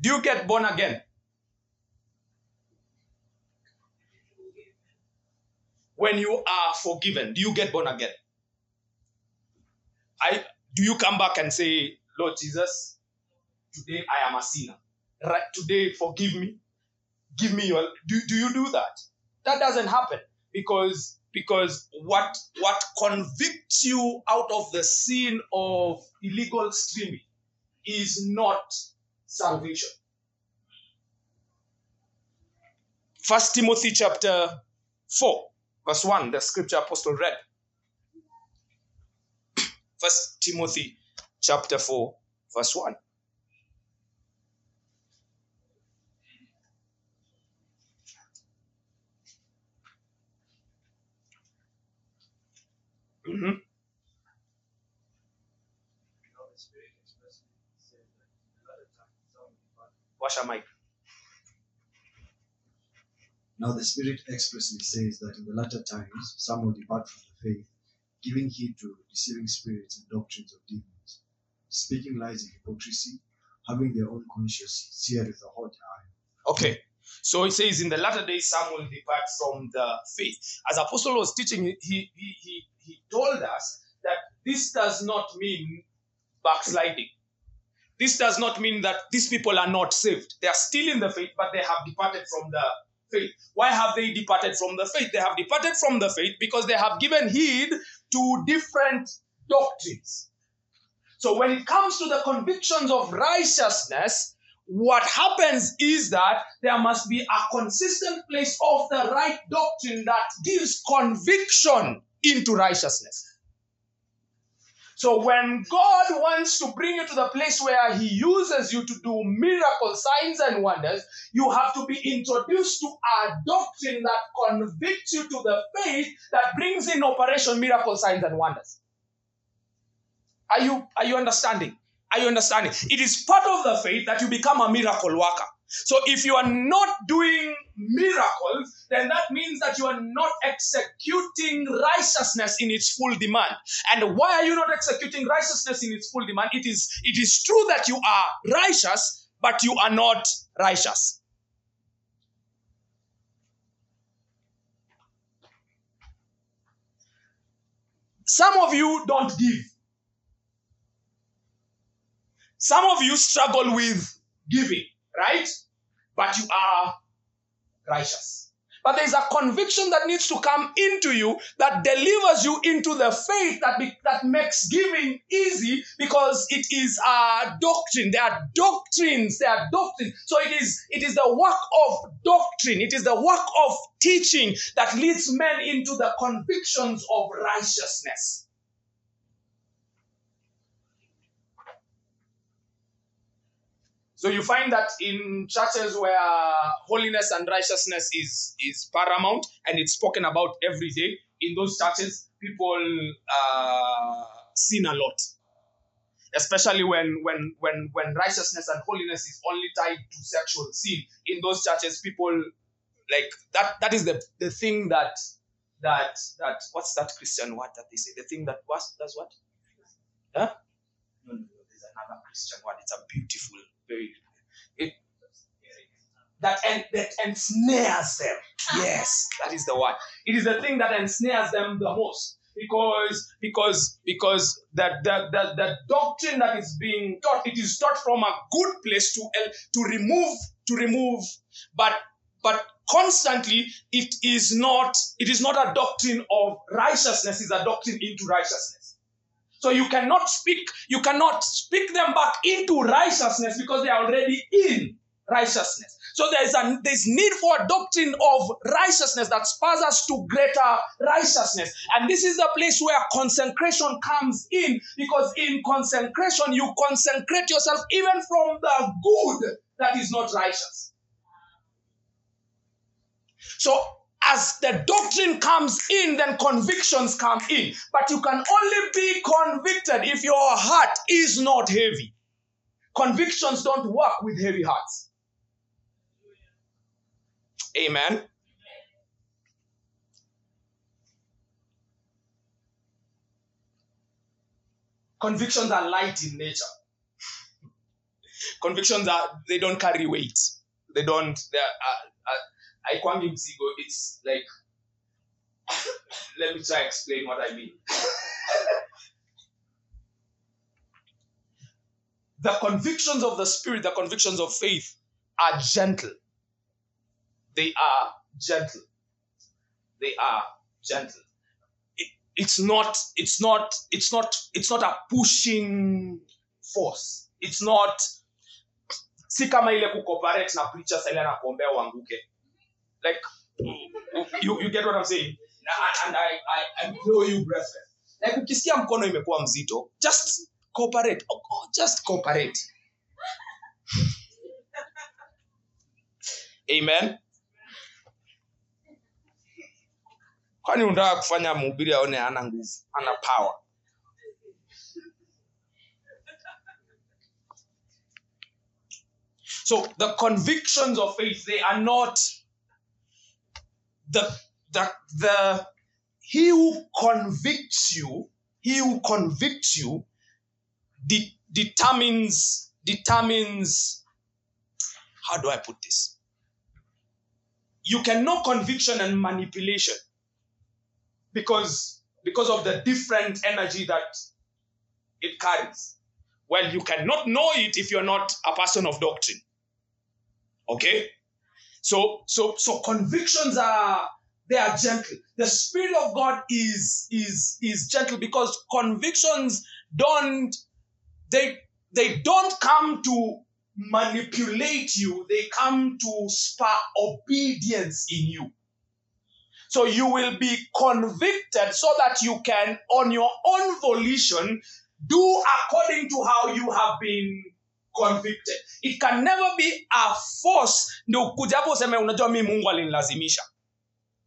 Do you get born again? When you are forgiven, do you get born again? I, do you come back and say, Lord Jesus, today I am a sinner. Right, today forgive me. Give me your... Do, do you do that? That doesn't happen. Because, because what, what convicts you out of the sin of illegal streaming is not salvation. First Timothy chapter four, verse one, the scripture apostle read. First Timothy chapter four, verse one. Mm-hmm. Wash our mic. Now the Spirit expressly says that in the latter times some will depart from the faith, giving heed to deceiving spirits and doctrines of demons, speaking lies and hypocrisy, having their own conscience seared with a hot iron. Okay. So it says in the latter days some will depart from the faith. As Apostle was teaching, he he he he told us that this does not mean backsliding. This does not mean that these people are not saved. They are still in the faith, but they have departed from the faith. Why have they departed from the faith? They have departed from the faith because they have given heed to different doctrines. So when it comes to the convictions of righteousness, what happens is that there must be a consistent place of the right doctrine that gives conviction into righteousness. So when God wants to bring you to the place where he uses you to do miracle signs and wonders, you have to be introduced to a doctrine that convicts you to the faith that brings in operation miracle signs and wonders. Are you, are you understanding? Are you understanding? It is part of the faith that you become a miracle worker. So if you are not doing miracles, then that means that you are not executing righteousness in its full demand. And why are you not executing righteousness in its full demand? It is, it is true that you are righteous, but you are not righteous. Some of you don't give. Some of you struggle with giving, right? But you are righteous. But there is a conviction that needs to come into you that delivers you into the faith that, be, that makes giving easy, because it is a doctrine. There are doctrines. There are doctrines. So it is, it is the work of doctrine. It is the work of teaching that leads men into the convictions of righteousness. So you find that in churches where holiness and righteousness is, is paramount and it's spoken about every day, in those churches, people uh, sin a lot. Especially when, when, when, when righteousness and holiness is only tied to sexual sin. In those churches, people, like, that, that is the, the thing that, that, that, what's that Christian word that they say? The thing that, what, that's what? Huh? No, no, no, there's another Christian word. It's a beautiful Very, it, that, en, that ensnares them. Yes, that is the one. It is the thing that ensnares them the most, because because because that the, the, the doctrine that is being taught, it is taught from a good place to to remove to remove, but but constantly it is not it is not a doctrine of righteousness. It's a doctrine into righteousness. So you cannot speak, you cannot speak them back into righteousness because they are already in righteousness. So there is a there's need for a doctrine of righteousness that spurs us to greater righteousness. And this is the place where consecration comes in, because in consecration, you consecrate yourself even from the good that is not righteous. So as the doctrine comes in, then convictions come in. But you can only be convicted if your heart is not heavy. Convictions don't work with heavy hearts. Amen. Convictions are light in nature. Convictions are, they don't carry weight. They don't, they are, are, I kwangi mzigo, it's like, let me try and explain what I mean. The convictions of the Spirit, the convictions of faith are gentle. They are gentle. They are gentle. It, it's not, it's not, it's not, it's not a pushing force. It's not, si kama ile kukoparate na preacher sile na kuombea wanguke. Like, you, you get what I'm saying? And I, I, I blow you breathless. Like, ukisikia mkono imekuwa mzito, just cooperate. Oh, oh, just cooperate. Amen? Kwani unataka kufanya mhubiri aone ana nguvu, ana power. So, the convictions of faith, they are not... The, the, the, he who convicts you, he who convicts you de, determines, determines, how do I put this? You can know conviction and manipulation because, because of the different energy that it carries. Well, you cannot know it if you're not a person of doctrine. Okay? So, so, so convictions are, they are gentle. The Spirit of God is, is, is gentle because convictions don't, they, they don't come to manipulate you. They come to spur obedience in you. So you will be convicted so that you can, on your own volition, do according to how you have been convicted. It can never be a force. Ndio kujapo useme unajua mimi Mungu alinilazimisha.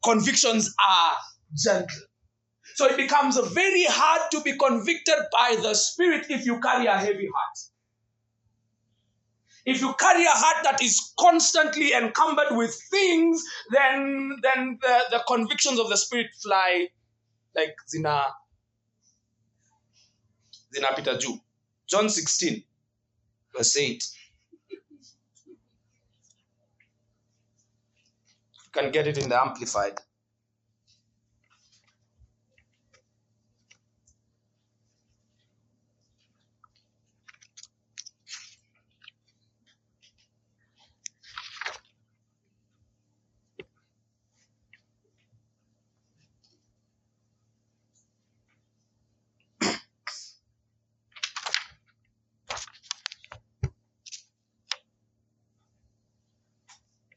Convictions are gentle. So it becomes very hard to be convicted by the Spirit if you carry a heavy heart. If you carry a heart that is constantly encumbered with things, then, then the, the convictions of the Spirit fly like zina, zina pita juu. John sixteen, verse eight. You can get it in the Amplified.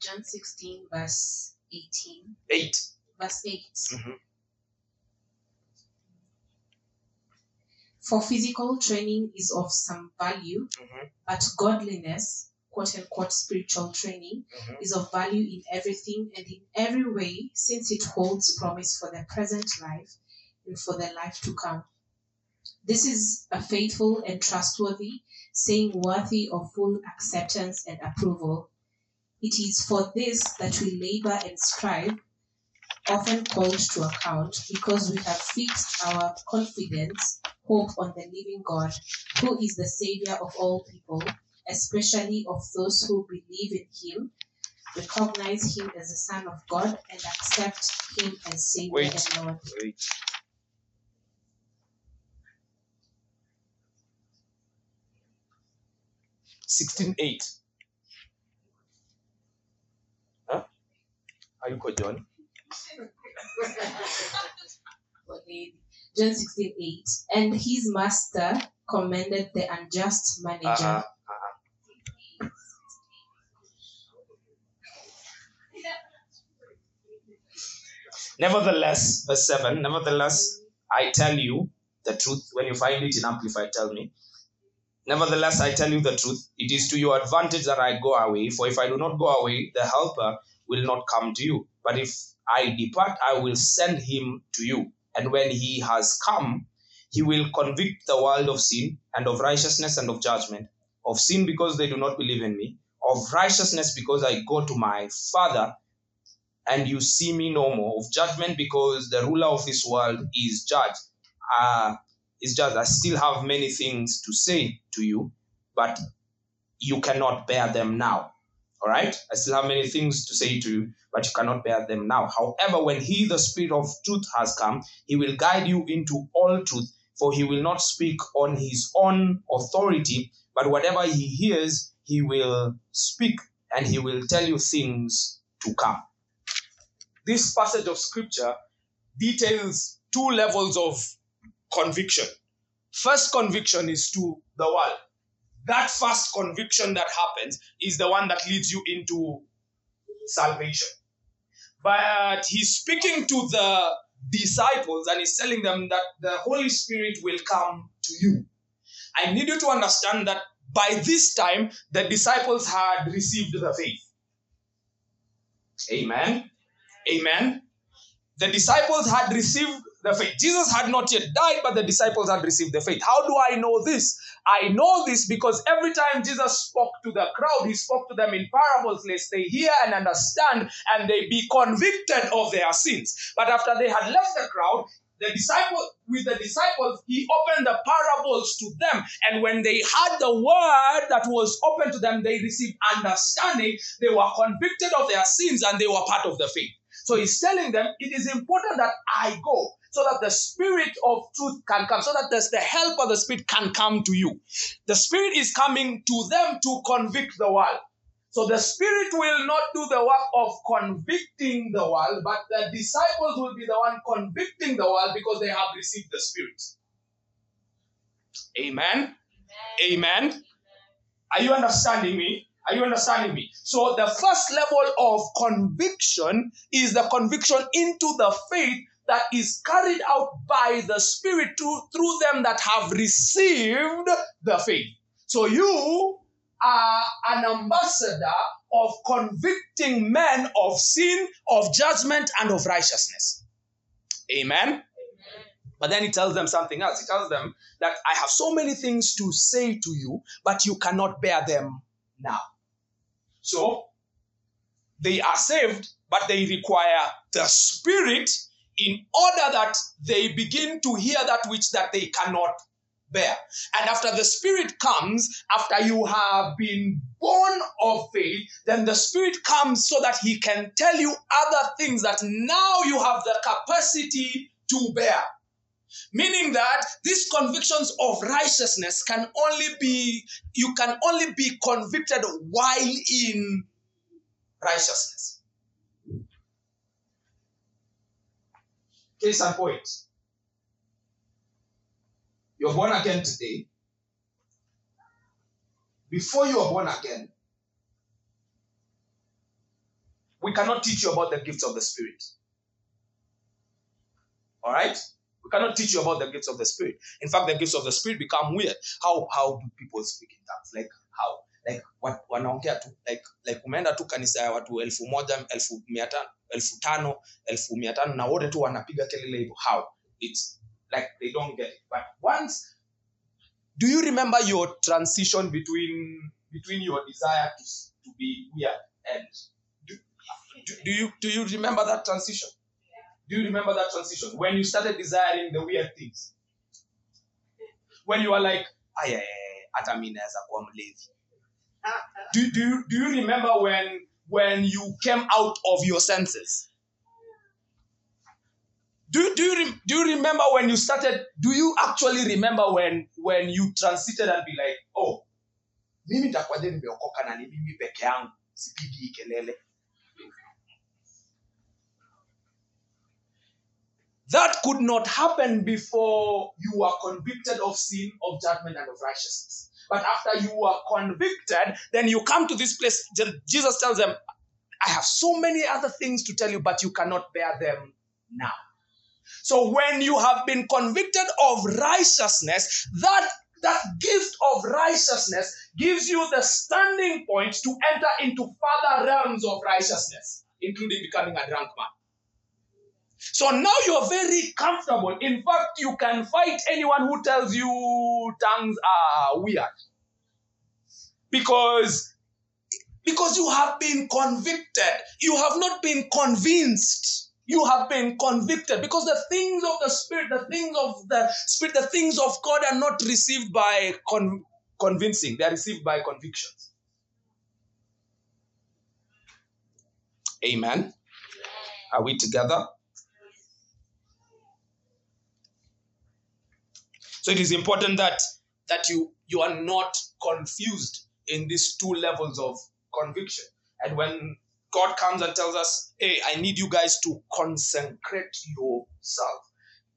John sixteen, verse eighteen. Eight. Verse eight. Mm-hmm. For physical training is of some value, mm-hmm. but godliness, quote unquote, spiritual training, mm-hmm. is of value in everything and in every way, since it holds promise for the present life and for the life to come. This is a faithful and trustworthy saying, worthy of full acceptance and approval. It is for this that we labor and strive, often called to account, because we have fixed our confidence, hope on the living God, who is the Savior of all people, especially of those who believe in Him, recognize Him as the Son of God, and accept Him as Savior wait, and Lord. Wait. sixteen eight. Are you called John? Okay. John sixteen eight. And his master commended the unjust manager. Uh-huh. Uh-huh. Nevertheless, verse seven, nevertheless, I tell you the truth. When you find it in Amplified, tell me. Nevertheless, I tell you the truth. It is to your advantage that I go away. For if I do not go away, the helper will not come to you. But if I depart, I will send him to you. And when he has come, he will convict the world of sin and of righteousness and of judgment. Of sin because they do not believe in me. Of righteousness because I go to my Father and you see me no more. Of judgment because the ruler of this world is judged. Uh, is judged. I still have many things to say to you, but you cannot bear them now. All right? I still have many things to say to you, but you cannot bear them now. However, when he, the Spirit of truth, has come, he will guide you into all truth, for he will not speak on his own authority, but whatever he hears, he will speak, and he will tell you things to come. This passage of Scripture details two levels of conviction. First conviction is to the world. That first conviction that happens is the one that leads you into salvation. But he's speaking to the disciples and he's telling them that the Holy Spirit will come to you. I need you to understand that by this time, the disciples had received the faith. Amen. Amen. The disciples had received the faith. Jesus had not yet died, but the disciples had received the faith. How do I know this? I know this because every time Jesus spoke to the crowd, he spoke to them in parables, lest they hear and understand, and they be convicted of their sins. But after they had left the crowd, the disciple, with the disciples, he opened the parables to them. And when they heard the word that was open to them, they received understanding. They were convicted of their sins, and they were part of the faith. So he's telling them it is important that I go so that the Spirit of truth can come, so that the help of the Spirit can come to you. The Spirit is coming to them to convict the world. So the Spirit will not do the work of convicting the world, but the disciples will be the one convicting the world because they have received the Spirit. Amen? Amen? Amen. Are you understanding me? Are you understanding me? So the first level of conviction is the conviction into the faith that is carried out by the Spirit to, through them that have received the faith. So you are an ambassador of convicting men of sin, of judgment, and of righteousness. Amen? But then he tells them something else. He tells them that I have so many things to say to you, but you cannot bear them now. So they are saved, but they require the Spirit in order that they begin to hear that which that they cannot bear. And after the Spirit comes, after you have been born of faith, then the Spirit comes so that he can tell you other things that now you have the capacity to bear. Meaning that these convictions of righteousness can only be, you can only be convicted while in righteousness. Case and point. You're born again today. Before you are born again, we cannot teach you about the gifts of the Spirit. All right? We cannot teach you about the gifts of the Spirit. In fact, the gifts of the Spirit become weird. How how do people speak in tongues? Like how? Like what wanaongea tu like like umeenda tu kanisa ya watu elfu moja, elfu mia tano, elfu tano, elfu mia tano na wote tu wanapiga kelele hivyo. How? It's like they don't get it. But once, do you remember your transition between between your desire to to be weird and do, do, do you do you remember that transition? Do you remember that transition? When you started desiring the weird things. When you were like, ay, ay, ay, do, do, you, do you remember when, when you came out of your senses? Do, do, you, do you remember when you started, do you actually remember when, when you transited and be like, oh, mimi takwade nimeokoka na ni mimi peke yangu, sipigi kelele. That could not happen before you are convicted of sin, of judgment, and of righteousness. But after you are convicted, then you come to this place. Jesus tells them, I have so many other things to tell you, but you cannot bear them now. So when you have been convicted of righteousness, that, that gift of righteousness gives you the standing point to enter into further realms of righteousness, including becoming a drunk man. So now you're very comfortable. In fact, you can fight anyone who tells you tongues are weird. Because, because you have been convicted. You have not been convinced. You have been convicted. Because the things of the Spirit, the things of the Spirit, the things of God are not received by con- convincing. They are received by convictions. Amen. Are we together? So it is important that, that you, you are not confused in these two levels of conviction. And when God comes and tells us, hey, I need you guys to consecrate yourself,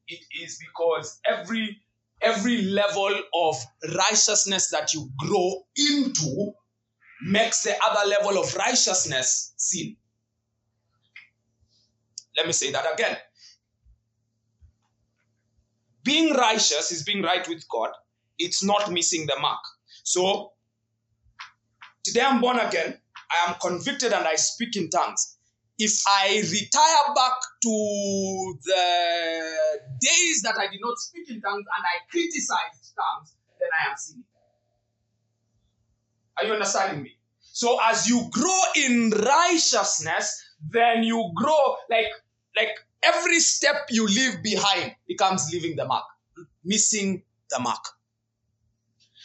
it is because every, every level of righteousness that you grow into makes the other level of righteousness sin. Let me say that again. Being righteous is being right with God. It's not missing the mark. So, today I'm born again. I am convicted and I speak in tongues. If I retire back to the days that I did not speak in tongues and I criticized tongues, then I am sinning. Are you understanding me? So, as you grow in righteousness, then you grow like, like, every step you leave behind becomes leaving the mark, missing the mark.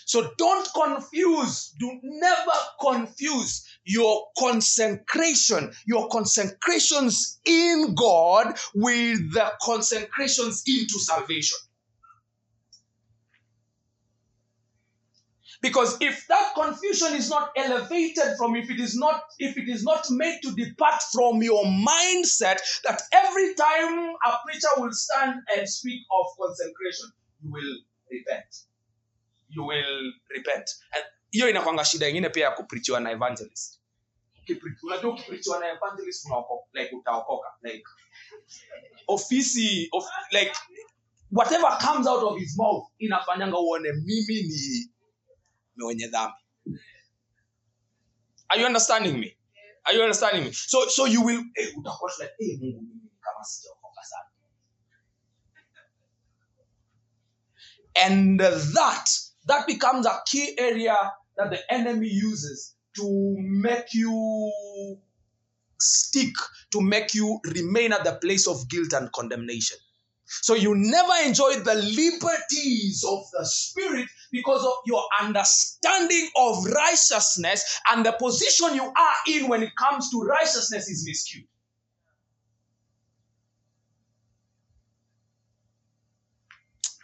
So don't confuse, do never confuse your consecration, your consecrations in God with the consecrations into salvation. Because if that confusion is not elevated from, if it is not, if it is not made to depart from your mindset, that every time a preacher will stand and speak of consecration, you will repent. You will repent. And hiyo inakuanga shida ingine pia ya kupreachiwa na evangelist. Unajua kupreachiwa na evangelist unaokoka, like utaokoka, like ofisi, of, like whatever comes out of his mouth, inafanyanga uone mimi ni Are you understanding me? Are you understanding me? So, so you will. And that that becomes a key area that the enemy uses to make you stick, to make you remain at the place of guilt and condemnation. So you never enjoy the liberties of the Spirit because of your understanding of righteousness, and the position you are in when it comes to righteousness is miscued.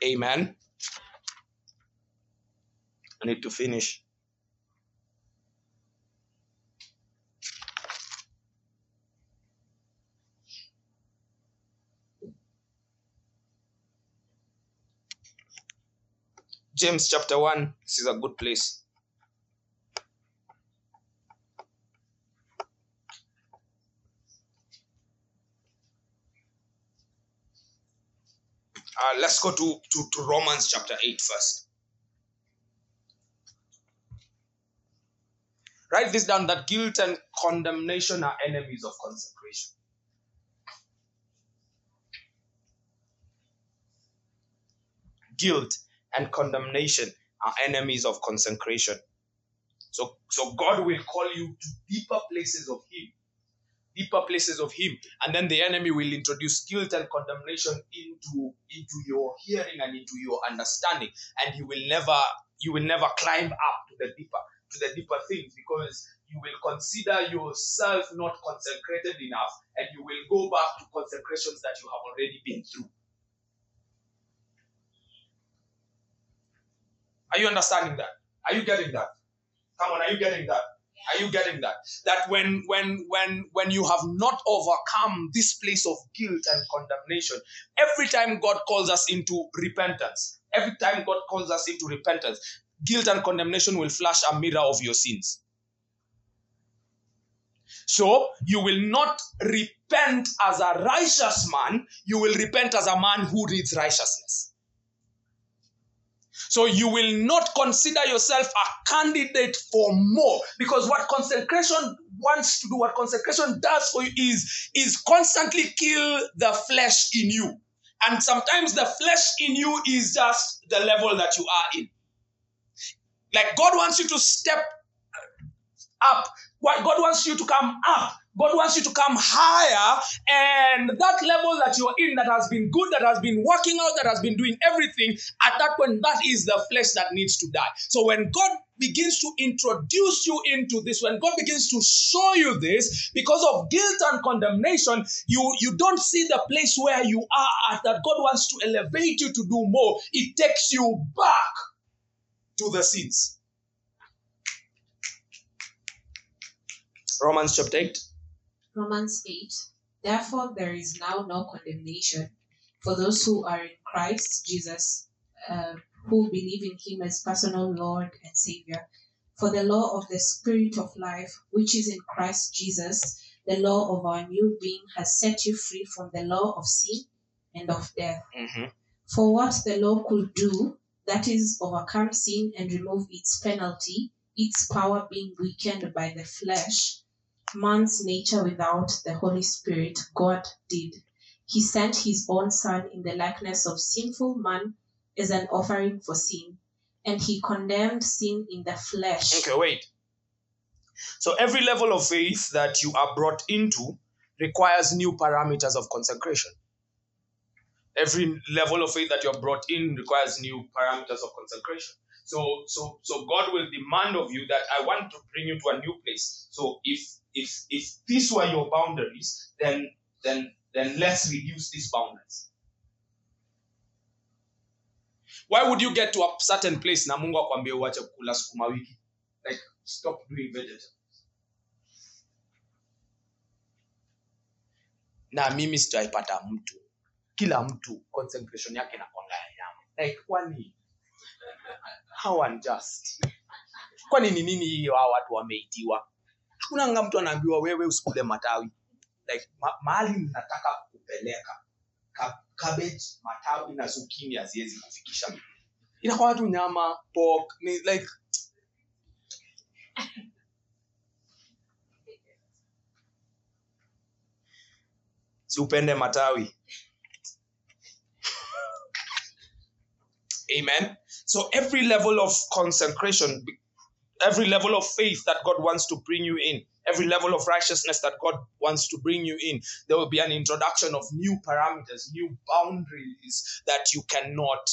Amen. I need to finish. James chapter one, this is a good place. Uh, let's go to, to, to Romans chapter eight first. Write this down, that guilt and condemnation are enemies of consecration. Guilt and condemnation are enemies of consecration. So, so God will call you to deeper places of Him. Deeper places of Him. And then the enemy will introduce guilt and condemnation into, into your hearing and into your understanding. And you will never, you will never climb up to the deeper, to the deeper things, because you will consider yourself not consecrated enough, and you will go back to consecrations that you have already been through. Are you understanding that? Are you getting that? Come on, are you getting that? Are you getting that? That when when when when you have not overcome this place of guilt and condemnation, every time God calls us into repentance, every time God calls us into repentance, guilt and condemnation will flash a mirror of your sins. So you will not repent as a righteous man, you will repent as a man who needs righteousness. So you will not consider yourself a candidate for more, because what consecration wants to do, what consecration does for you is, is constantly kill the flesh in you. And sometimes the flesh in you is just the level that you are in. Like God wants you to step up. God wants you to come up. God wants you to come higher, and that level that you're in, that has been good, that has been working out, that has been doing everything, at that point, that is the flesh that needs to die. So when God begins to introduce you into this, when God begins to show you this, because of guilt and condemnation, you, you don't see the place where you are at, that God wants to elevate you to do more. It takes you back to the sins. Romans chapter eight. Romans eight. Therefore, there is now no condemnation for those who are in Christ Jesus, uh, who believe in Him as personal Lord and Savior. For the law of the Spirit of life, which is in Christ Jesus, the law of our new being, has set you free from the law of sin and of death. Mm-hmm. For what the law could do, that is, overcome sin and remove its penalty, its power being weakened by the flesh, man's nature without the Holy Spirit, God did. He sent His own Son in the likeness of sinful man as an offering for sin, and He condemned sin in the flesh. Okay, wait. So every level of faith that you are brought into requires new parameters of consecration. every level of faith that you're brought in requires new parameters of consecration. So, so, so God will demand of you that I want to bring you to a new place. So, if if if these were your boundaries, then then then let's reduce these boundaries. Why would you get to a certain place na Mungu akwambie uache kula sukuma wiki? Like, stop doing vegetables. Na mimi sitaipata mtu. Kila mtu consecration yake na kongaya nyama. Like, kwani? How unjust. Kwani ni nini hiyo hawa watu wameitiwa? Hakuna anga mtu anaambiwa wewe usikule matawi. Like, ma mahali mnataka kupeleka. Cabbage, matawi na zucchini haziwezi kufikisha mimi. Inakuwa watu nyama, pork, ni like si upende matawi. Amen. So every level of consecration, every level of faith that God wants to bring you in, every level of righteousness that God wants to bring you in, there will be an introduction of new parameters, new boundaries that you cannot,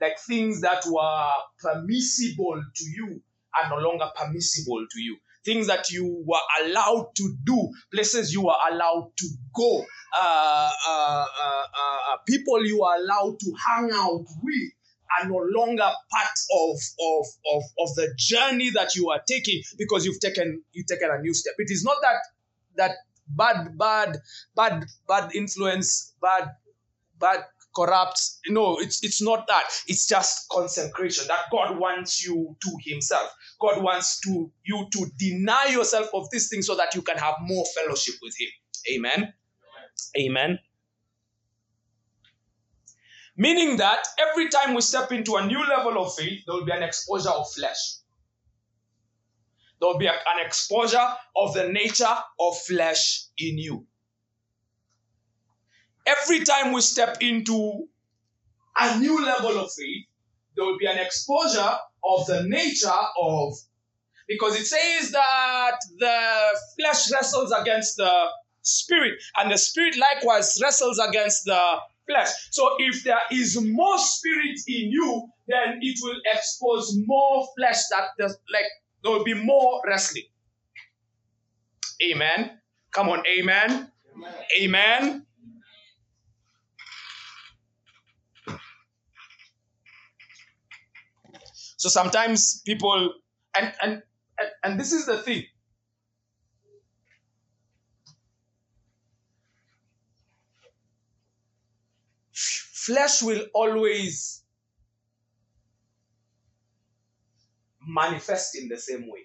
like things that were permissible to you are no longer permissible to you. Things that you were allowed to do, places you were allowed to go, uh, uh, uh, uh, people you are allowed to hang out with, are no longer part of, of, of, of the journey that you are taking because you've taken you've taken a new step. It is not that that bad, bad, bad, bad influence, bad, bad corrupts. No, it's it's not that. It's just consecration that God wants you to himself. God wants to you to deny yourself of these things so that you can have more fellowship with him. Amen. Amen. Meaning that every time we step into a new level of faith, there will be an exposure of flesh. There will be a, an exposure of the nature of flesh in you. Every time we step into a new level of faith, there will be an exposure of the nature of... Because it says that the flesh wrestles against the spirit, and the spirit likewise wrestles against the flesh. So if there is more spirit in you, then it will expose more flesh that does, like there will be more wrestling. Amen. Come on, amen. Amen. Amen. So sometimes people, and and and, and this is the thing. Flesh will always manifest in the same way.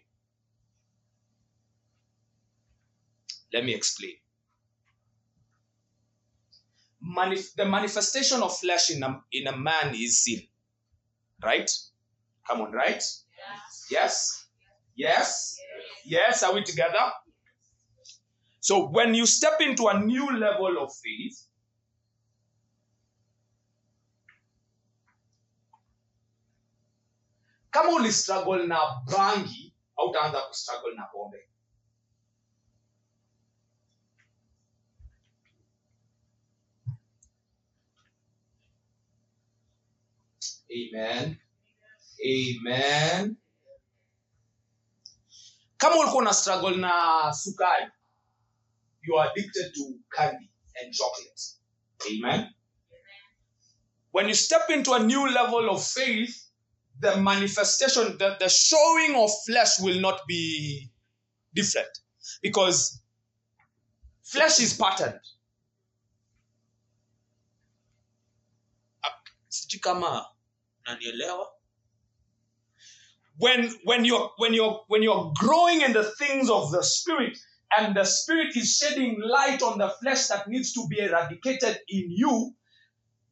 Let me explain. Manif- the manifestation of flesh in a, in a man is sin. Right? Come on, right? Yes. Yes? Yes? Yes? Are we together? So when you step into a new level of faith, kama uli struggle na bangi, hautaanza ku struggle na pombe. Amen. Amen. Kama ulikuwa na struggle na sukari, you are addicted to candy and chocolate. Amen. When you step into a new level of faith, the manifestation, the, the showing of flesh will not be different because flesh is patterned. When, when, you're, when, you're, when you're growing in the things of the spirit and the spirit is shedding light on the flesh that needs to be eradicated in you,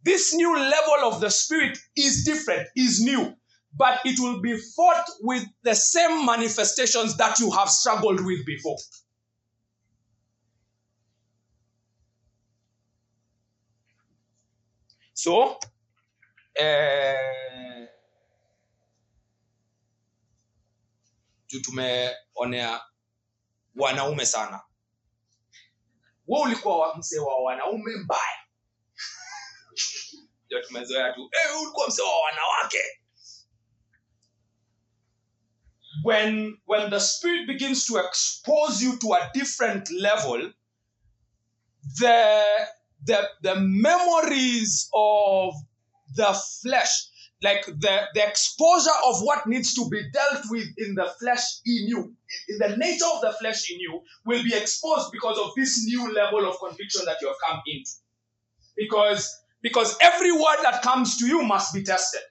this new level of the spirit is different, is new. But it will be fought with the same manifestations that you have struggled with before. So, tutumeonea wanaume sana. Wewe ulikuwa mse wa wanaume mbaya. ndio tumezoea tu eh ulikuwa msao wanawake. When when the Spirit begins to expose you to a different level, the the the memories of the flesh, like the, the exposure of what needs to be dealt with in the flesh in you, in the nature of the flesh in you, will be exposed because of this new level of conviction that you have come into. Because, because every word that comes to you must be tested,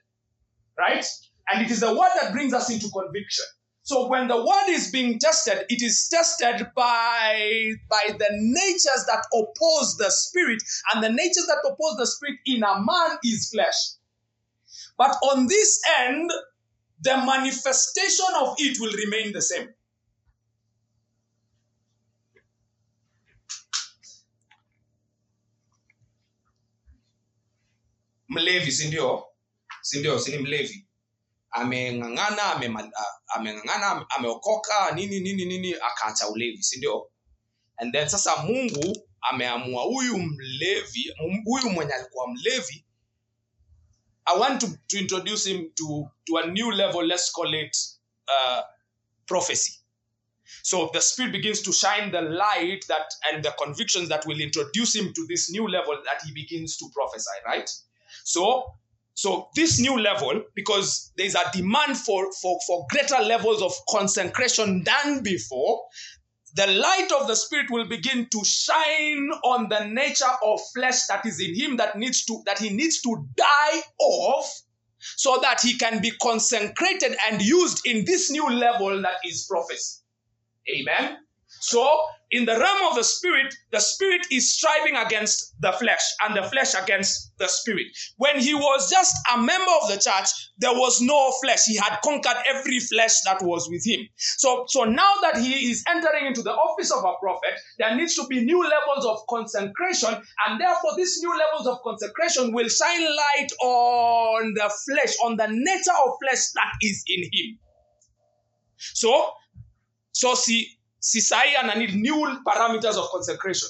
right? And it is the word that brings us into conviction. So when the word is being tested, it is tested by, by the natures that oppose the Spirit, and the natures that oppose the Spirit in a man is flesh. But on this end, the manifestation of it will remain the same. Mlevi, sindio? Sindio, sini mlevi. Ameng'ang'ana, ameng'ang'ana, ameokoka, nini, nini, nini, akaacha ulevi, sindio? And then sasa Mungu ameamua huyu mlevi, huyu mwenye alikuwa mlevi, I want to, to introduce him to, to a new level, let's call it uh, prophecy. So the Spirit begins to shine the light that and the convictions that will introduce him to this new level that he begins to prophesy, right? So, so this new level, because there's a demand for, for, for greater levels of consecration than before, the light of the Spirit will begin to shine on the nature of flesh that is in him that needs to that he needs to die off so that he can be consecrated and used in this new level that is prophecy. Amen. So in the realm of the Spirit, the Spirit is striving against the flesh and the flesh against the Spirit. When he was just a member of the church, there was no flesh. He had conquered every flesh that was with him. So, so now that he is entering into the office of a prophet, there needs to be new levels of consecration, and therefore these new levels of consecration will shine light on the flesh, on the nature of flesh that is in him. So, so see, Sisaiah need new parameters of consecration.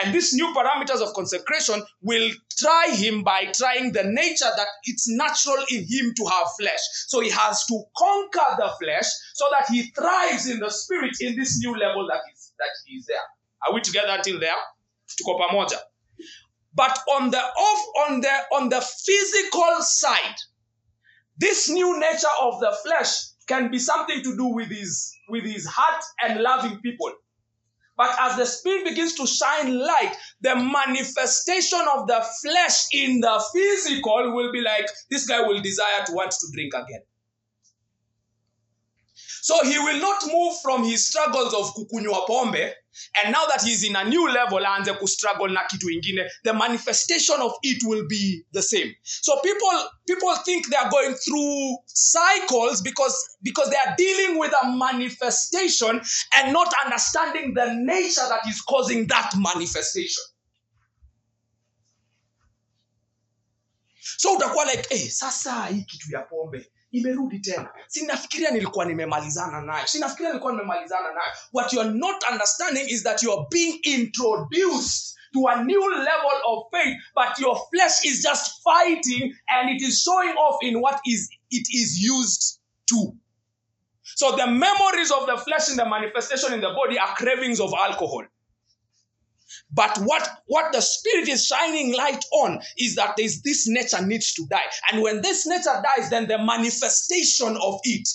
And these new parameters of consecration will try him by trying the nature that it's natural in him to have flesh. So he has to conquer the flesh so that he thrives in the Spirit in this new level that is that he is there. Are we together until there? Tuko pamoja. But on the off on the on the physical side, this new nature of the flesh can be something to do with his with his heart and loving people. But as the Spirit begins to shine light, the manifestation of the flesh in the physical will be like, this guy will desire to want to drink again. So he will not move from his struggles of kukunywa pombe, and now that he's in a new level, aanze kustruggle na kitu ingine, the manifestation of it will be the same. So people, people think they are going through cycles because, because they are dealing with a manifestation and not understanding the nature that is causing that manifestation. So utakuwa like, eh, hey, sasa hii kitu ya pombe imerudi tena. Sinafikiria nilikuwa nimemalizana nayo. Sinafikiria nilikuwa nimemalizana nayo. What you are not understanding is that you are being introduced to a new level of faith, but your flesh is just fighting and it is showing off in what is it is used to. So the memories of the flesh in the manifestation in the body are cravings of alcohol. But what, what the Spirit is shining light on is that there's this nature needs to die. And when this nature dies, then the manifestation of it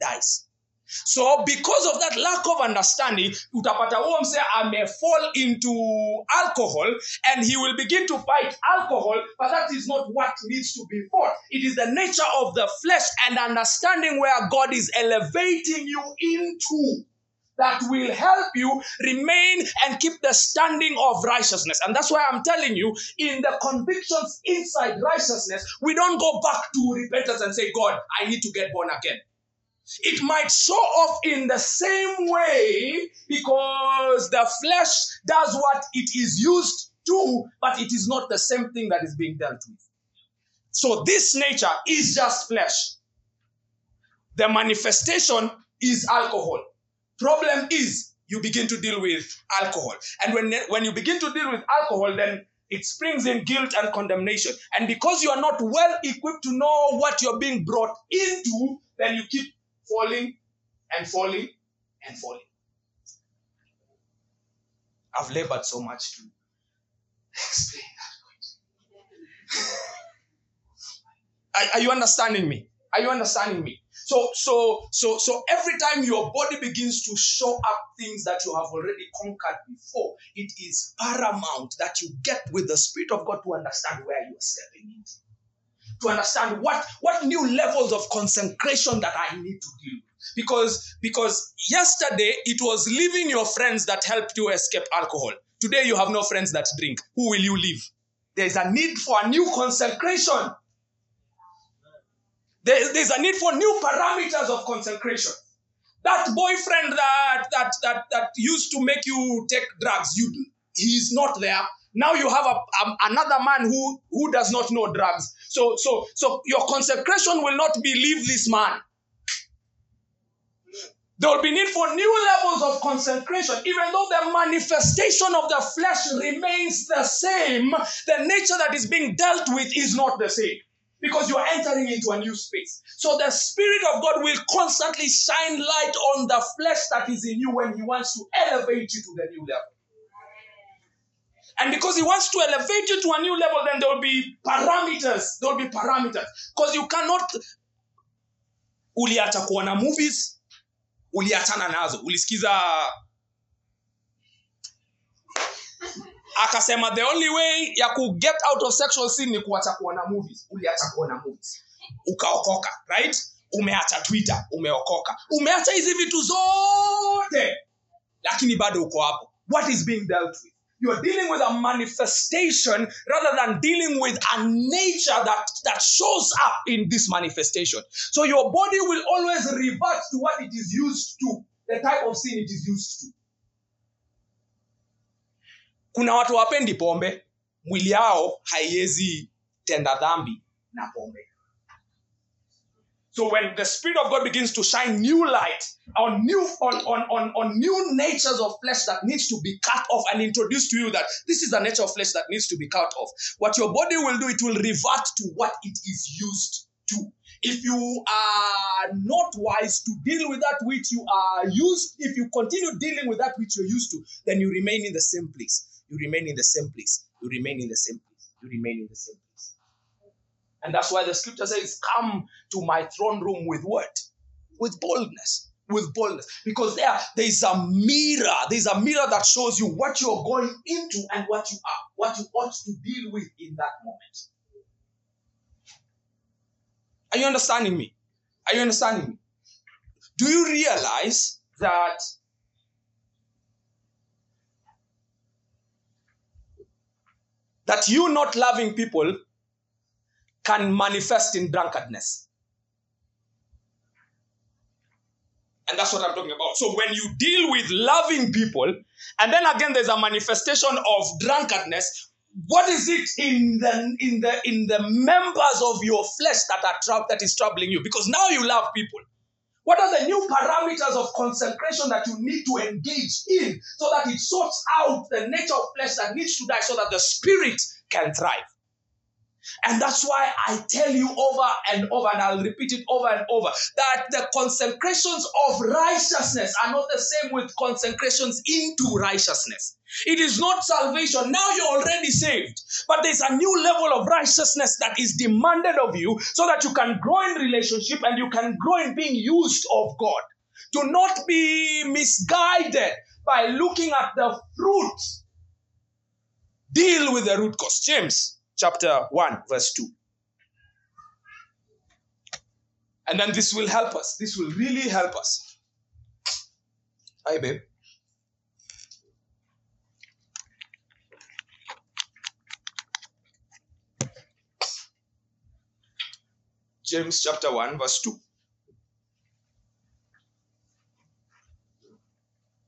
dies. So because of that lack of understanding, utapata womse may fall into alcohol and he will begin to fight alcohol, but that is not what needs to be fought. It is the nature of the flesh and understanding where God is elevating you into that will help you remain and keep the standing of righteousness. And that's why I'm telling you, in the convictions inside righteousness, we don't go back to repentance and say, God, I need to get born again. It might show off in the same way because the flesh does what it is used to, but it is not the same thing that is being dealt with. So this nature is just flesh. The manifestation is alcohol. Problem is, you begin to deal with alcohol. And when, when you begin to deal with alcohol, then It springs in guilt and condemnation. And because you are not well equipped to know what you're being brought into, then you keep falling and falling and falling. I've labored so much to explain that. are, are you understanding me? Are you understanding me? So, so, so, so every time your body begins to show up things that you have already conquered before, it is paramount that you get with the Spirit of God to understand where you are stepping into, to understand what, what new levels of consecration that I need to deal with. Because, because yesterday it was leaving your friends that helped you escape alcohol. Today you have no friends that drink. Who will you leave? There is a need for a new consecration. There, there's a need for new parameters of consecration. That boyfriend that, that, that, that used to make you take drugs, you, he's not there. Now you have a, a, another man who, who does not know drugs. So, so, so your consecration will not be leave this man. There will be need for new levels of consecration. Even though the manifestation of the flesh remains the same, the nature that is being dealt with is not the same. Because you are entering into a new space. So the Spirit of God will constantly shine light on the flesh that is in you when He wants to elevate you to the new level. And because He wants to elevate you to a new level, then there will be parameters. There will be parameters. Because you cannot... Uliacha kuona movies, uliachana nazo. Ulisikiza... Akasema the only way ya ku get out of sexual sin ni kuacha kuona movies. Uliacha kuona movies. Ukaokoka, right? Umeacha Twitter, umeokoka. Umeacha hizi vitu zote. Lakini bado uko hapo. What is being dealt with? You are dealing with a manifestation rather than dealing with a nature that, that shows up in this manifestation. So your body will always revert to what it is used to, the type of sin it is used to. Kuna watu wapendi pombe, mwili yao haiwezi tenda dhambi na pombe. So when the Spirit of God begins to shine new light on new on, on, on, on new natures of flesh that needs to be cut off and introduced to you that this is the nature of flesh that needs to be cut off, what your body will do, it will revert to what it is used to. If you are not wise to deal with that which you are used, if you continue dealing with that which you're used to, then you remain in the same place. You remain in the same place. You remain in the same place. You remain in the same place. And that's why the scripture says, come to my throne room with what? With boldness. With boldness. Because there, there is a mirror. There is a mirror that shows you what you're going into and what you are. What you ought to deal with in that moment. Are you understanding me? Are you understanding me? Do you realize that that you not loving people can manifest in drunkenness? And that's what I'm talking about. So when you deal with loving people, and then again there's a manifestation of drunkenness, what is it in the in the in the members of your flesh that are trapped that is troubling you? Because now you love people. What are the new parameters of consecration that you need to engage in so that it sorts out the nature of flesh that needs to die so that the Spirit can thrive? And that's why I tell you over and over, and I'll repeat it over and over, that the consecrations of righteousness are not the same with consecrations into righteousness. It is not salvation. Now you're already saved. But there's a new level of righteousness that is demanded of you so that you can grow in relationship and you can grow in being used of God. Do not be misguided by looking at the fruit. Deal with the root cause. James chapter one, verse two. And then this will help us. This will really help us. Hi, babe. James chapter one, verse two.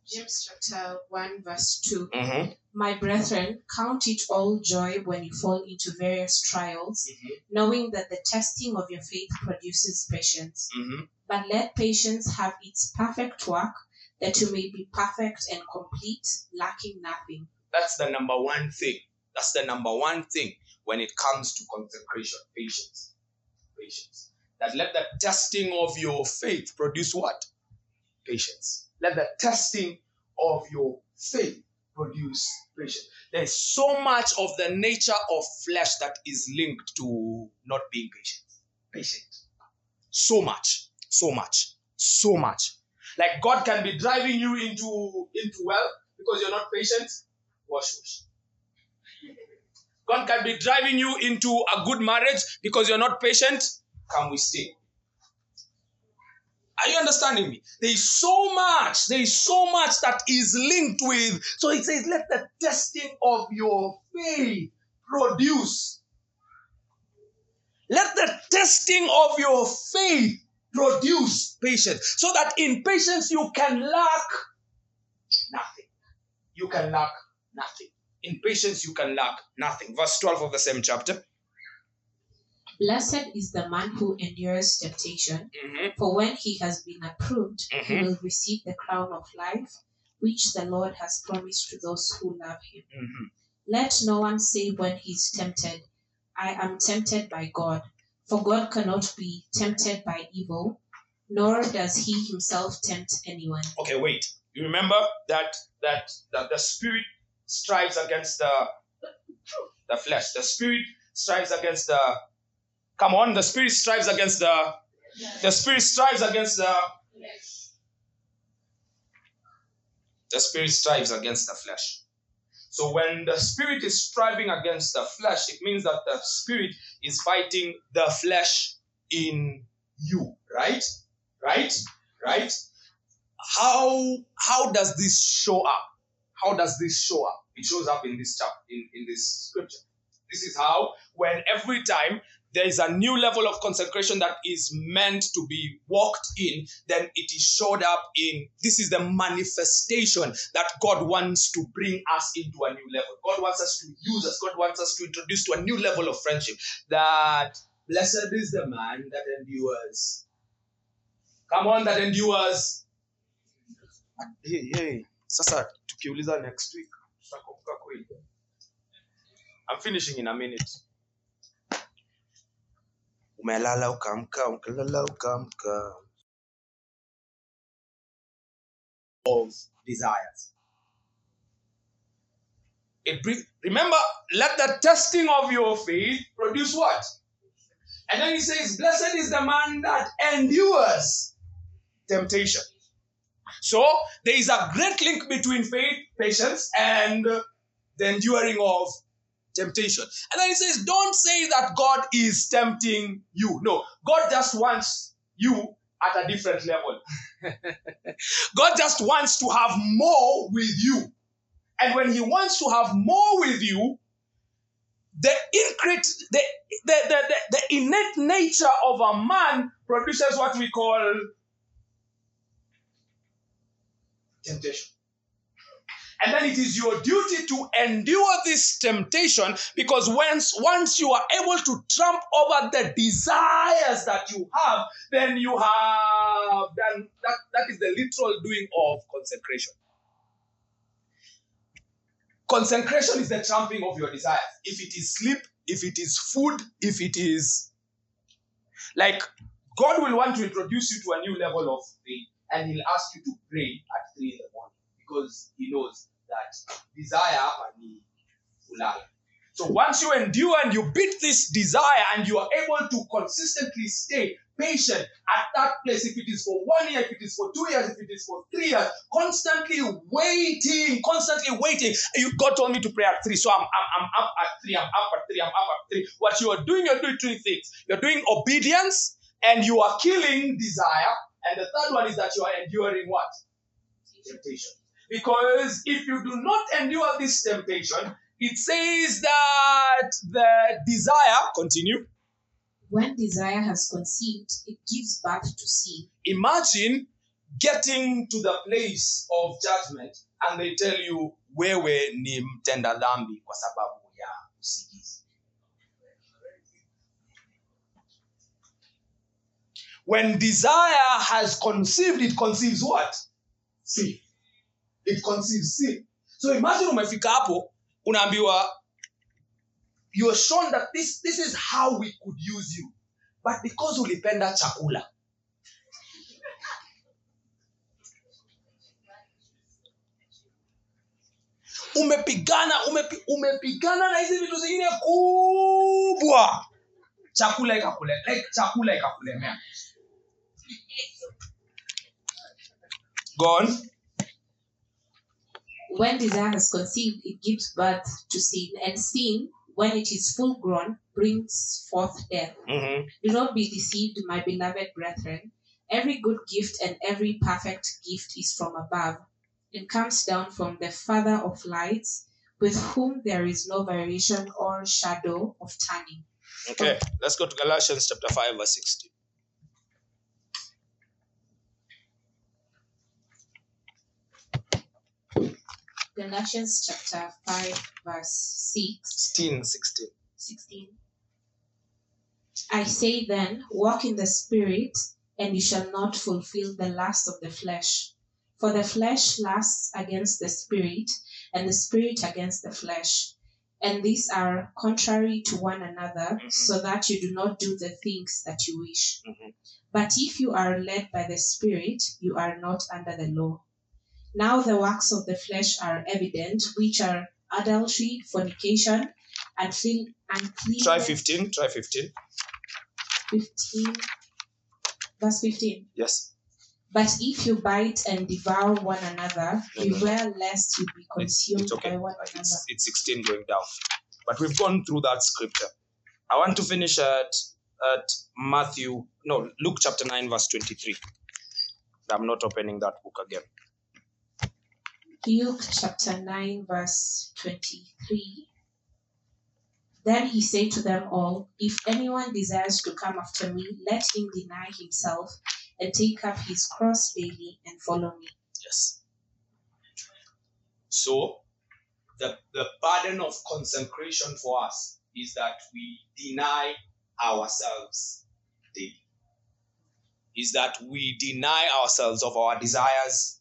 James chapter one, verse two. Mm-hmm. My brethren, count it all joy when you fall into various trials, mm-hmm. knowing that the testing of your faith produces patience. Mm-hmm. But let patience have its perfect work, that you may be perfect and complete, lacking nothing. That's the number one thing. That's the number one thing when it comes to consecration. Patience. Patience. That let the testing of your faith produce what? Patience. Let the testing of your faith produce patience. There's so much of the nature of flesh that is linked to not being patient. Patient. So much. So much. So much. Like God can be driving you into, into well because you're not patient. Wash, wash. God can be driving you into a good marriage because you're not patient. Can we stay? Are you understanding me? There is so much. There is so much that is linked with. So it says, let the testing of your faith produce. Let the testing of your faith produce patience. So that in patience you can lack nothing. You can lack nothing. In patience you can lack nothing. Verse twelve of the same chapter. Blessed is the man who endures temptation, mm-hmm. for when he has been approved, mm-hmm. he will receive the crown of life, which the Lord has promised to those who love him. Mm-hmm. Let no one say when he is tempted, I am tempted by God, for God cannot be tempted by evil, nor does he himself tempt anyone. Okay, wait. You remember that that, that the spirit strives against the, the flesh. The spirit strives against the... Come on, the spirit strives against the... The spirit strives against the... The spirit strives against the flesh. So when the spirit is striving against the flesh, it means that the spirit is fighting the flesh in you. Right? Right? Right? How, how does this show up? How does this show up? It shows up in this chapter, in, in this scripture. This is how, when every time there is a new level of consecration that is meant to be walked in, then it is showed up in, this is the manifestation that God wants to bring us into a new level. God wants us to use us. God wants us to introduce to a new level of friendship. That blessed is the man that endures. Come on, that endures. Hey, hey. Sasa, tukiuliza next week. I'm finishing in a minute. Umelala ukamka, ukalala ukamka. Of desires. It brings, remember, let the testing of your faith produce what? And then he says, blessed is the man that endures temptation. So, there is a great link between faith, patience, and the enduring of temptation. And then he says, don't say that God is tempting you. No, God just wants you at a different level. God just wants to have more with you. And when he wants to have more with you, the increte, the, the, the, the, the innate nature of a man produces what we call temptation. And then it is your duty to endure this temptation, because once, once you are able to trump over the desires that you have, then you have done, that, that is the literal doing of consecration. Consecration is the trumping of your desires. If it is sleep, if it is food, if it is... Like, God will want to introduce you to a new level of faith, and he'll ask you to pray at three in the morning, because he knows that desire and ulala. So once you endure and you beat this desire and you are able to consistently stay patient at that place, if it is for one year, if it is for two years, if it is for three years, constantly waiting, constantly waiting. You, God told me to pray at three, so I'm, I'm, I'm up at three, I'm up at three, I'm up at three. What you are doing, you're doing two things. You're doing obedience and you are killing desire. And the third one is that you are enduring what? Temptation. Because if you do not endure this temptation, it says that the desire, continue. When desire has conceived, it gives birth to sin. Imagine getting to the place of judgment and they tell you, wewe ni mtenda dhambi kwa sababu ya usingizi. When desire has conceived, it conceives what? Sin. It conceives sin. So imagine umefika hapo, unaambiwa you were shown that this, this is how we could use you. But because ulipenda chakula. Umepigana, umepi, umepigana na hizi vitu zingine kubwa. Chakula ikakule, like chakula ikakulemea. Go on. When desire has conceived, it gives birth to sin, and sin, when it is full grown, brings forth death. Mm-hmm. Do not be deceived, my beloved brethren. Every good gift and every perfect gift is from above, and comes down from the Father of lights, with whom there is no variation or shadow of turning. Okay, let's go to Galatians chapter five, verse sixteen. Galatians chapter five, verse six. sixteen, sixteen. sixteen. I say then, walk in the Spirit, and you shall not fulfill the lust of the flesh. For the flesh lusts against the Spirit, and the Spirit against the flesh. And these are contrary to one another, mm-hmm. so that you do not do the things that you wish. Mm-hmm. But if you are led by the Spirit, you are not under the law. Now the works of the flesh are evident, which are adultery, fornication, and uncleanness. Try fifteen. Try fifteen. Fifteen. Verse fifteen. Yes. But if you bite and devour one another, beware mm-hmm. lest you be consumed it's, it's okay. by one another. It's, it's sixteen going down. But we've gone through that scripture. I want to finish at, at Matthew, no, Luke chapter nine, verse twenty-three. I'm not opening that book again. Luke chapter nine, verse twenty-three. Then he said to them all, if anyone desires to come after me, let him deny himself and take up his cross daily and follow me. Yes. So, the, the burden of consecration for us is that we deny ourselves daily. Is that we deny ourselves of our desires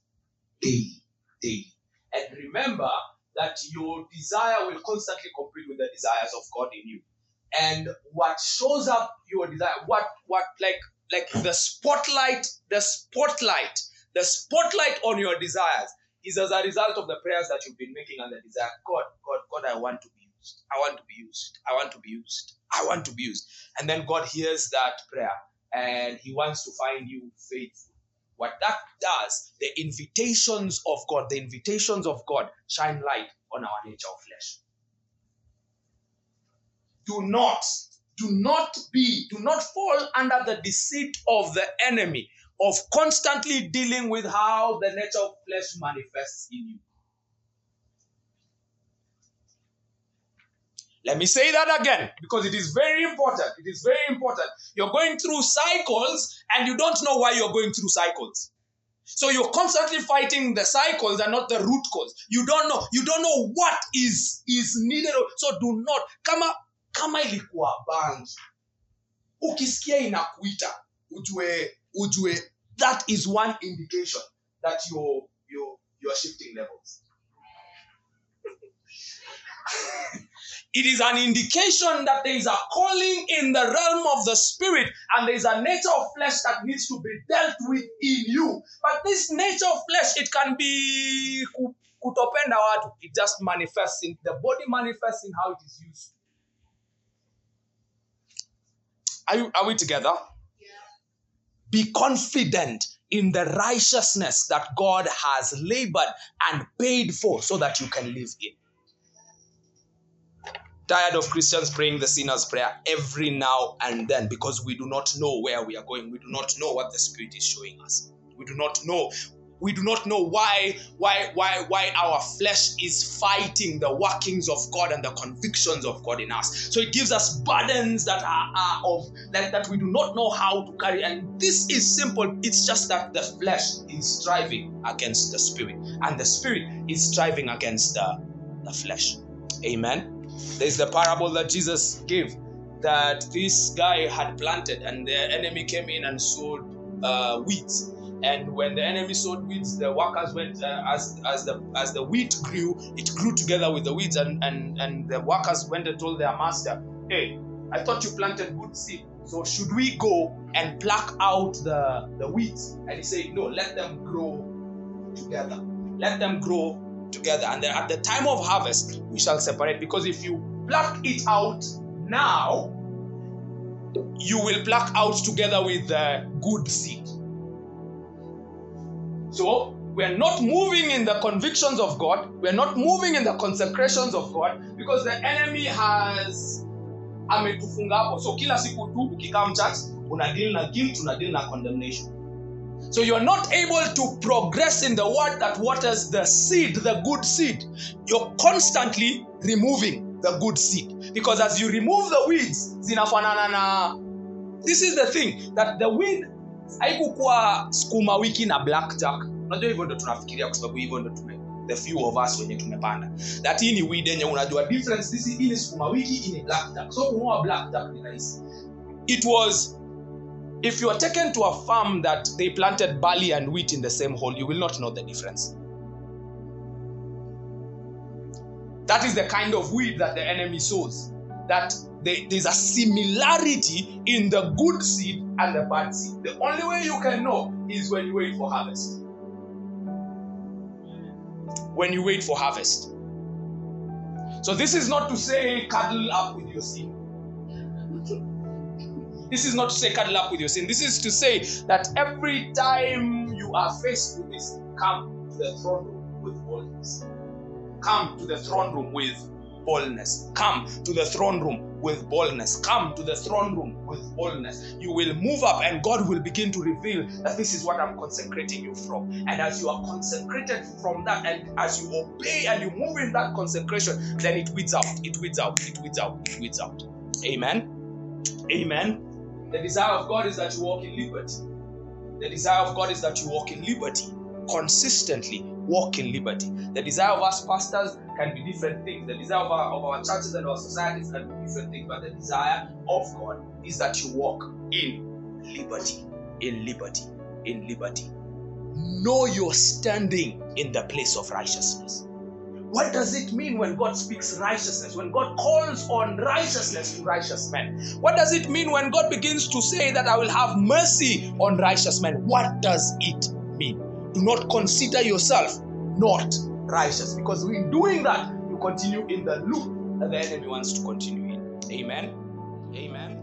daily, daily. And remember that your desire will constantly compete with the desires of God in you. And what shows up your desire, what, what, like, Like the spotlight, the spotlight, the spotlight on your desires is as a result of the prayers that you've been making and the desire. God, God, God, I want to be used. I want to be used. I want to be used. I want to be used. And then God hears that prayer and he wants to find you faithful. What that does, the invitations of God, the invitations of God shine light on our nature of flesh. Do not Do not be, do not fall under the deceit of the enemy of constantly dealing with how the nature of flesh manifests in you. Let me say that again, because it is very important. It is very important. You're going through cycles and you don't know why you're going through cycles. So you're constantly fighting the cycles and not the root cause. You don't know. You don't know what is, is needed. So do not come up. Kama ilikuwa bangi, ukisikia inakuita, ujue, ujue, that is one indication that you're, you're, you're shifting levels. It is an indication that there is a calling in the realm of the spirit and there is a nature of flesh that needs to be dealt with in you. But this nature of flesh, it can be kutopenda watu. It just manifests in, the body manifests in how it is used. Are, you, are we together? Yeah. Be confident in the righteousness that God has labored and paid for so that you can live in. Tired of Christians praying the sinner's prayer every now and then because we do not know where we are going. We do not know what the Spirit is showing us. We do not know. We do not know why, why, why, why our flesh is fighting the workings of God and the convictions of God in us. So it gives us burdens that are, are of that, that we do not know how to carry. And this is simple. It's just that the flesh is striving against the spirit, and the spirit is striving against the, the flesh. Amen. There's the parable that Jesus gave that this guy had planted, and the enemy came in and sowed uh, wheat. And when the enemy sowed weeds, the workers went, uh, as as the as the wheat grew, it grew together with the weeds, and, and, and the workers went and told their master, hey, I thought you planted good seed, so should we go and pluck out the, the weeds? And he said, no, let them grow together. Let them grow together. And then at the time of harvest, we shall separate. Because if you pluck it out now, you will pluck out together with the good seed. So, we're not moving in the convictions of God. We're not moving in the consecrations of God, because the enemy has ametufunga hapo. So, kila siku tu, ukikam church, una deal na guilt, una deal na condemnation. So, you're not able to progress in the word that waters the seed, the good seed. You're constantly removing the good seed. Because as you remove the weeds, zinafanana na. This is the thing, that the weed haikukuwa skuma wiki na blackjack. Unajua hivyo ndo tunafikiria, kwa sababu hivyo ndo tume the few of us wenye tumepanda. That hii ni weed yenye unajua difference, this hii ni skuma wiki, hii ni blackjack. So kumoa blackjack ni rahisi. It was, if you are taken to a farm that they planted barley and wheat in the same hole, you will not know the difference. That is the kind of weed that the enemy sows. That They, there's a similarity in the good seed and the bad seed. The only way you can know is when you wait for harvest. When you wait for harvest. So this is not to say cuddle up with your sin. This is not to say cuddle up with your sin. This is to say that every time you are faced with this, come to the throne room with boldness. Come to the throne room with boldness. Come to the throne room with boldness. Come to the throne room with boldness. You will move up, and God will begin to reveal that this is what I'm consecrating you from. And as you are consecrated from that, and as you obey and you move in that consecration, then it weeds out, it weeds out, it weeds out, it weeds out. Amen. Amen. The desire of God is that you walk in liberty. The desire of God is that you walk in liberty. Consistently walk in liberty. The desire of us pastors can be different things. The desire of our, of our churches and our societies can be different things, but the desire of God is that you walk in liberty, in liberty, in liberty. Know your standing in the place of righteousness. What does it mean when God speaks righteousness? When God calls on righteousness to righteous men? What does it mean when God begins to say that I will have mercy on righteous men? What does it mean? Do not consider yourself not righteous, because in doing that, you continue in the loop that the enemy wants to continue in. Amen. Amen.